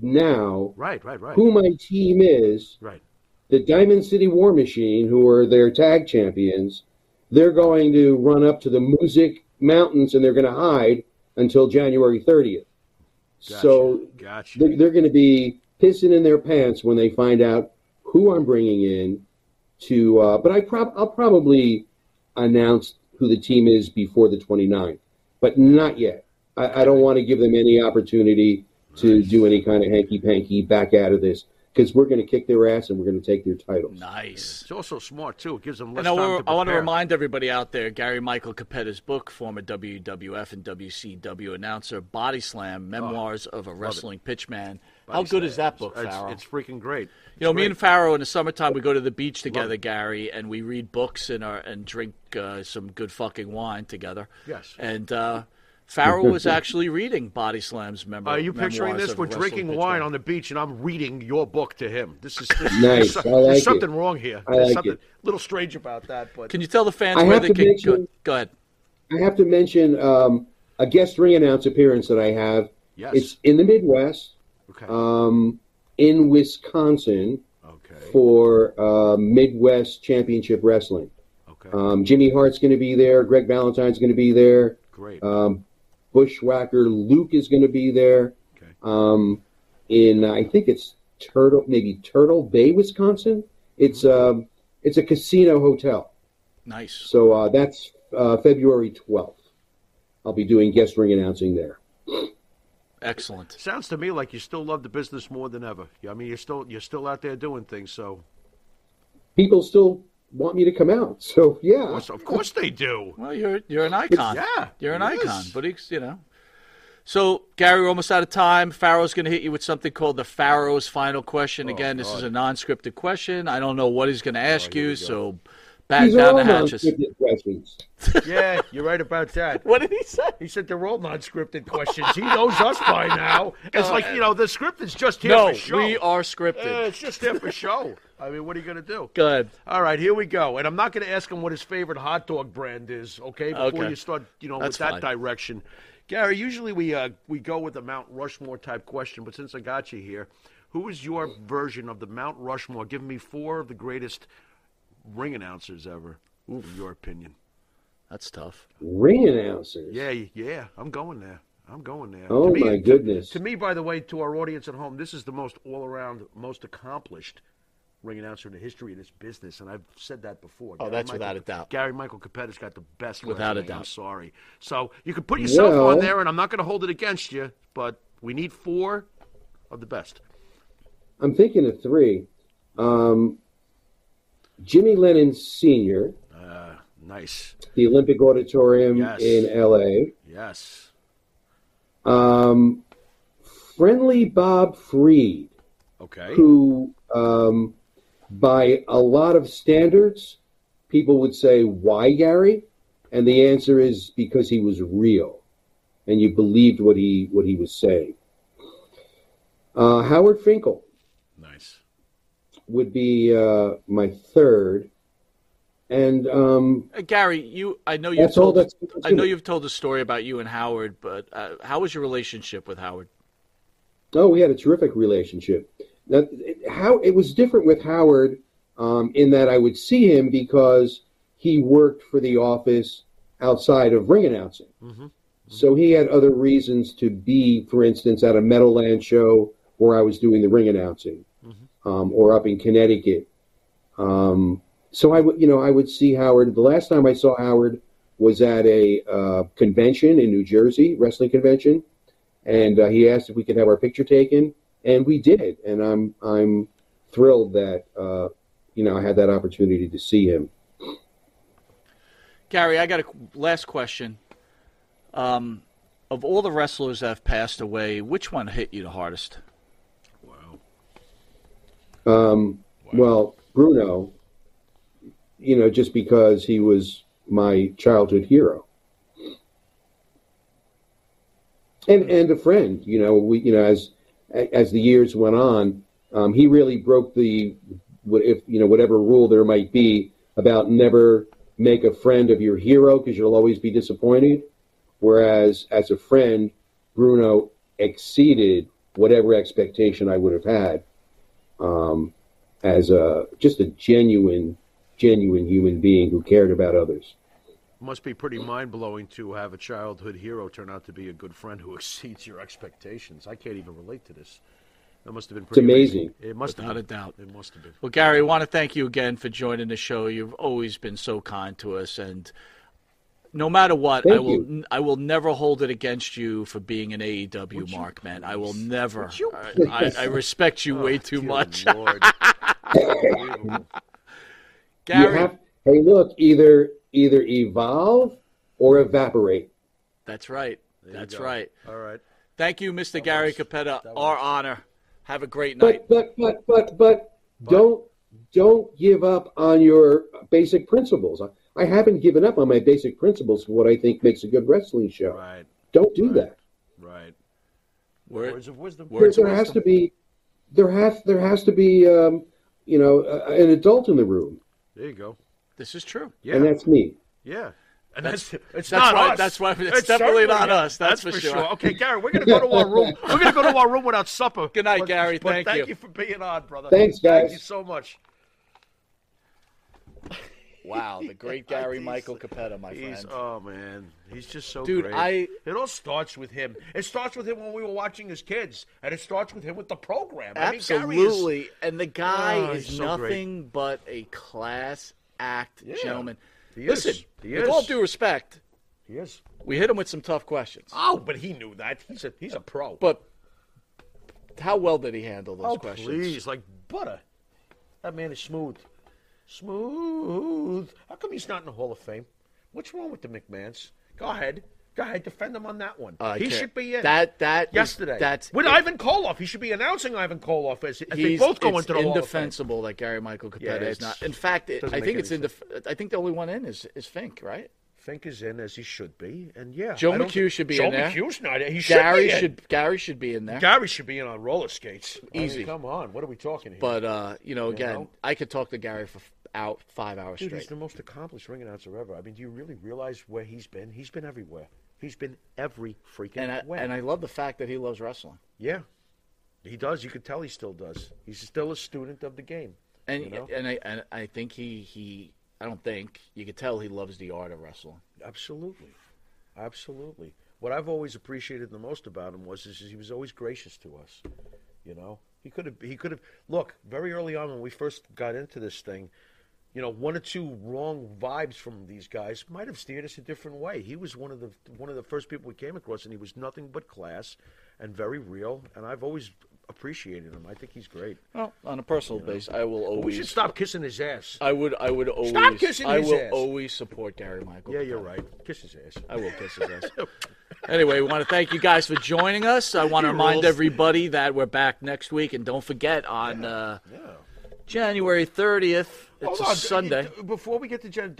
now, right, right, right. who my team is, right. the Diamond City War Machine, who are their tag champions. They're going to run up to the Music Mountains, and they're going to hide until January thirtieth. Gotcha. So gotcha. They're, they're going to be pissing in their pants when they find out who I'm bringing in. To, uh, but I prob- I'll probably announce who the team is before the twenty-ninth, but not yet. I, I don't want to give them any opportunity to nice. do any kind of hanky-panky back out of this. Because we're going to kick their ass and we're going to take their titles. Nice. It's also smart, too. It gives them less time to prepare. I want to remind everybody out there, Gary Michael Cappetta's book, former W W F and W C W announcer, Body Slam, Memoirs oh, of a Wrestling Pitchman. How good is that book, Farrow? It's, it's freaking great. It's you know, great. Me and Farrow in the summertime, we go to the beach together, love Gary, and we read books and, our, and drink uh, some good fucking wine together. Yes. And... Uh, Farrow was actually reading Body Slam's memoir. Are you picturing this? We're drinking wine on the beach, and I'm reading your book to him. This is this, nice. There's, I like there's something it. wrong here. I there's like something a little strange about that. But can you tell the fans I where they can mention, go, go ahead? I have to mention um, a guest ring announce appearance that I have. Yes, it's in the Midwest, okay, um, in Wisconsin, okay, for uh, Midwest Championship Wrestling. Okay, um, Jimmy Hart's going to be there. Greg Valentine's going to be there. Great. Um, Bushwhacker Luke is going to be there, okay. um, in I think it's Turtle, maybe Turtle Bay, Wisconsin. It's mm-hmm. um, it's a casino hotel. Nice. So uh, that's uh, February twelfth. I'll be doing guest ring announcing there. Excellent. Sounds to me like you still love the business more than ever. I mean, you're still you're still out there doing things. So people still want me to come out, so yeah. Of course, of course they do. Well, you're you're an icon. Yeah, you're an yes. icon. But it's, you know, so Gary, we're almost out of time. Farrow's going to hit you with something called the Farrow's Final Question. Oh, Again, God. This is a non-scripted question. I don't know what he's going to ask oh, you, so back down the hatches. Yeah, you're right about that. What did he say? He said they're all non-scripted questions. He knows us by now. It's uh, like, you know, the script is just here no, for show. No, we are scripted. Uh, it's just here for show. I mean, what are you going to do? Go ahead. All right, here we go. And I'm not going to ask him what his favorite hot dog brand is, okay, before okay. you start, you know, That's with that fine. direction. Gary, usually we uh, we go with a Mount Rushmore type question, but since I got you here, who is your version of the Mount Rushmore? Give me four of the greatest ring announcers ever, Oof. in your opinion. That's tough. Ring announcers. Yeah, yeah. I'm going there. I'm going there. Oh, me, my goodness. To, to me, by the way, to our audience at home, this is the most all-around, most accomplished ring announcer in the history of this business, and I've said that before. Oh, Gary that's Michael, without a doubt. Gary Michael Cappetta's got the best without a doubt. I'm sorry. So you can put yourself well, on there, and I'm not going to hold it against you, but we need four of the best. I'm thinking of three. Um, Jimmy Lennon Senior, uh, Nice. The Olympic Auditorium yes. in L A. Yes. Um, Friendly Bob Freed. Okay. Who, um, by a lot of standards, people would say, why Gary? And the answer is because he was real, and you believed what he what he was saying. Uh, Howard Finkel. Nice. Would be uh, my third. And um, uh, Gary, you I know you've told that's, that's I know you've told the story about you and Howard, but uh, how was your relationship with Howard? Oh, we had a terrific relationship. Now, it, how it was different with Howard um, in that I would see him because he worked for the office outside of ring announcing, mm-hmm. Mm-hmm. so he had other reasons to be, for instance, at a Meadowlands show where I was doing the ring announcing, mm-hmm. um, or up in Connecticut. Um, So I would, you know, I would see Howard. The last time I saw Howard was at a uh, convention in New Jersey, wrestling convention, and uh, he asked if we could have our picture taken, and we did. And I'm I'm thrilled that uh, you know I had that opportunity to see him. Gary, I got a last question. Um, of all the wrestlers that have passed away, which one hit you the hardest? Wow. Um, wow. Well, Bruno. You know, just because he was my childhood hero, and and a friend. You know, we you know as as the years went on, um, he really broke the what if you know whatever rule there might be about never make a friend of your hero because you'll always be disappointed. Whereas as a friend, Bruno exceeded whatever expectation I would have had. Um, as a just a genuine. genuine human being who cared about others. Must be pretty mind-blowing to have a childhood hero turn out to be a good friend who exceeds your expectations. I can't even relate to this. That must have been pretty it's amazing. amazing. It must Without have been. a doubt. It must have been. Well, Gary, I want to thank you again for joining the show. You've always been so kind to us, and no matter what, thank I will you. I will never hold it against you for being an A E W Would mark, man. I will never. I, I respect you oh, way too much. Lord. Gary. Have, hey, look, either either evolve or evaporate. That's right. There That's right. All right. Thank you, Mister That Gary was, Cappetta. Our was. honor. Have a great night. But, but, but, but, but, but don't don't give up on your basic principles. I, I haven't given up on my basic principles for what I think makes a good wrestling show. Right. Don't do right. that. Right. Word, words of wisdom. Words there of has wisdom. to be there has there has to be um, you know uh, an adult in the room. There you go. This is true. Yeah. And that's me. Yeah. And that's, that's it's not why, us. That's why it's, it's definitely not us. That's, that's for sure. sure. Okay, Gary, we're going to go to our room. We're going to go to our room without supper. Good night, but, Gary. But thank, thank you. Thank you for being on, brother. Thanks, guys. Thank you so much. Wow, the great Gary Michael Cappetta, my friend. Oh, man. He's just so Dude, great. Dude, I... It all starts with him. It starts with him when we were watching as kids, and it starts with him with the program. Absolutely. I mean, is... And the guy oh, is so nothing great. but a class act yeah. gentleman. He is. Listen, he is. With all due respect, he is. we hit him with some tough questions. Oh, but he knew that. He's a, he's a pro. But how well did he handle those oh, questions? Oh, please, like butter. That man is smooth. Smooth. How come he's not in the Hall of Fame? What's wrong with the McMahons? Go ahead. Go ahead. Defend him on that one. Uh, he can't. should be in. That that yesterday. Is, that's with it, Ivan Koloff. He should be announcing Ivan Koloff as if they both go into the Hall of Fame. It's indefensible that Gary Michael Cappetta yeah, is not. In fact, it, I think it's indef- I think the only one in is, is Fink, right? Fink is in as he should be, and yeah, Joe McHugh should be Joe in there. Joe McHugh's not in. He should Gary be in. should Gary should be in there. Gary should be in on roller skates. Easy. I mean, come on, what are we talking here? But uh, you know, again, you know? I could talk to Gary for out five hours Dude, straight. He's the most accomplished ring announcer ever. I mean, do you really realize where he's been? He's been everywhere. He's been every freaking and I, way. And I love the fact that he loves wrestling. Yeah, he does. You could tell he still does. He's still a student of the game. And you know? and I and I think he he. I don't think. You can tell he loves the art of wrestling. Absolutely. Absolutely. What I've always appreciated the most about him was is he was always gracious to us. You know? He could have, he could have, look, very early on when we first got into this thing, you know, one or two wrong vibes from these guys might have steered us a different way. He was one of the one of the first people we came across, and he was nothing but class and very real. And I've always appreciated him. I think he's great. Well, on a personal you know. base, I will always. We should stop kissing his ass. I would. I would always. Stop kissing I his will ass. always support Gary Michael. Yeah, you're right. Kiss his ass. I will kiss his ass. Anyway, we want to thank you guys for joining us. I want to remind everybody that we're back next week, and don't forget on yeah. Uh, yeah. January thirtieth. It's Hold a on. Sunday. Before we get to Jen,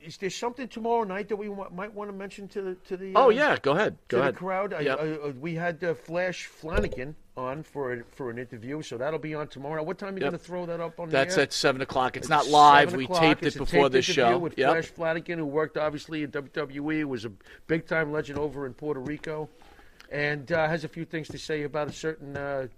is there something tomorrow night that we want, might want to mention to the to the? Oh uh, yeah, go ahead. Go to ahead. the crowd. Yep. I, I, we had uh, Flash Flanagan on for a, for an interview, so that'll be on tomorrow. What time are you yep. going to throw that up on? That's the air? At seven o'clock. It's, it's not live. We taped it's it before the show. With yep. Flash Flanagan, who worked obviously at W W E, was a big time legend over in Puerto Rico, and uh, has a few things to say about a certain. Uh,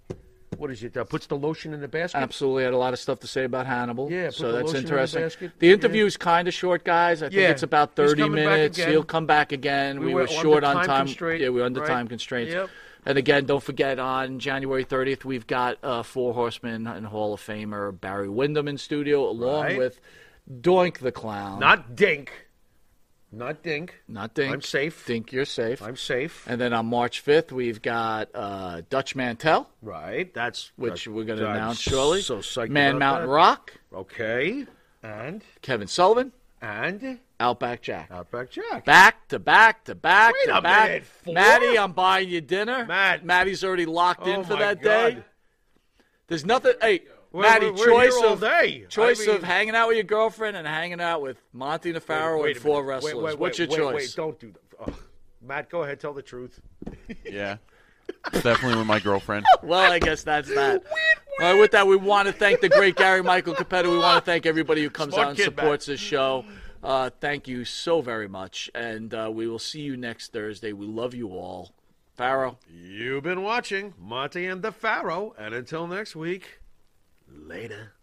What is it? That puts the lotion in the basket? Absolutely. I had a lot of stuff to say about Hannibal. Yeah, so that's interesting. In the, the interview yeah. is kind of short, guys. I think yeah. it's about thirty minutes. He'll come back again. We, we were, were short on time. time. Constraint, yeah, we were under right? time constraints. Yep. And again, don't forget, on January thirtieth, we've got uh, Four Horsemen and Hall of Famer Barry Windham in studio, along right. with Doink the Clown. Not Dink. Not Dink. Not Dink. I'm safe. Dink, you're safe. I'm safe. And then on March fifth, we've got uh, Dutch Mantel. Right. That's Which that's, we're going to announce shortly. So psyched Man Mountain that. Rock. Okay. And? Kevin Sullivan. And? Outback Jack. Outback Jack. Back to back to back Wait to a back. Minute, four? Maddie, I'm buying you dinner. Matt. Maddie's already locked oh in for that God. day. There's nothing. Hey. We're, Maddie, we're choice of day. choice I mean, of hanging out with your girlfriend and hanging out with Monty and the Pharaoh wait, wait and four minute. wrestlers. Wait, wait, What's wait, your wait, choice? Wait, don't do that. Oh. Matt, go ahead, tell the truth. Yeah, it's definitely with my girlfriend. Well, I guess that's that. All right, with that, we want to thank the great Gary Michael Cappetta. We want to thank everybody who comes Smart out and kid, supports Matt. this show. Uh, thank you so very much, and uh, we will see you next Thursday. We love you all. Pharaoh. You've been watching Monty and the Pharaoh, and until next week. Later.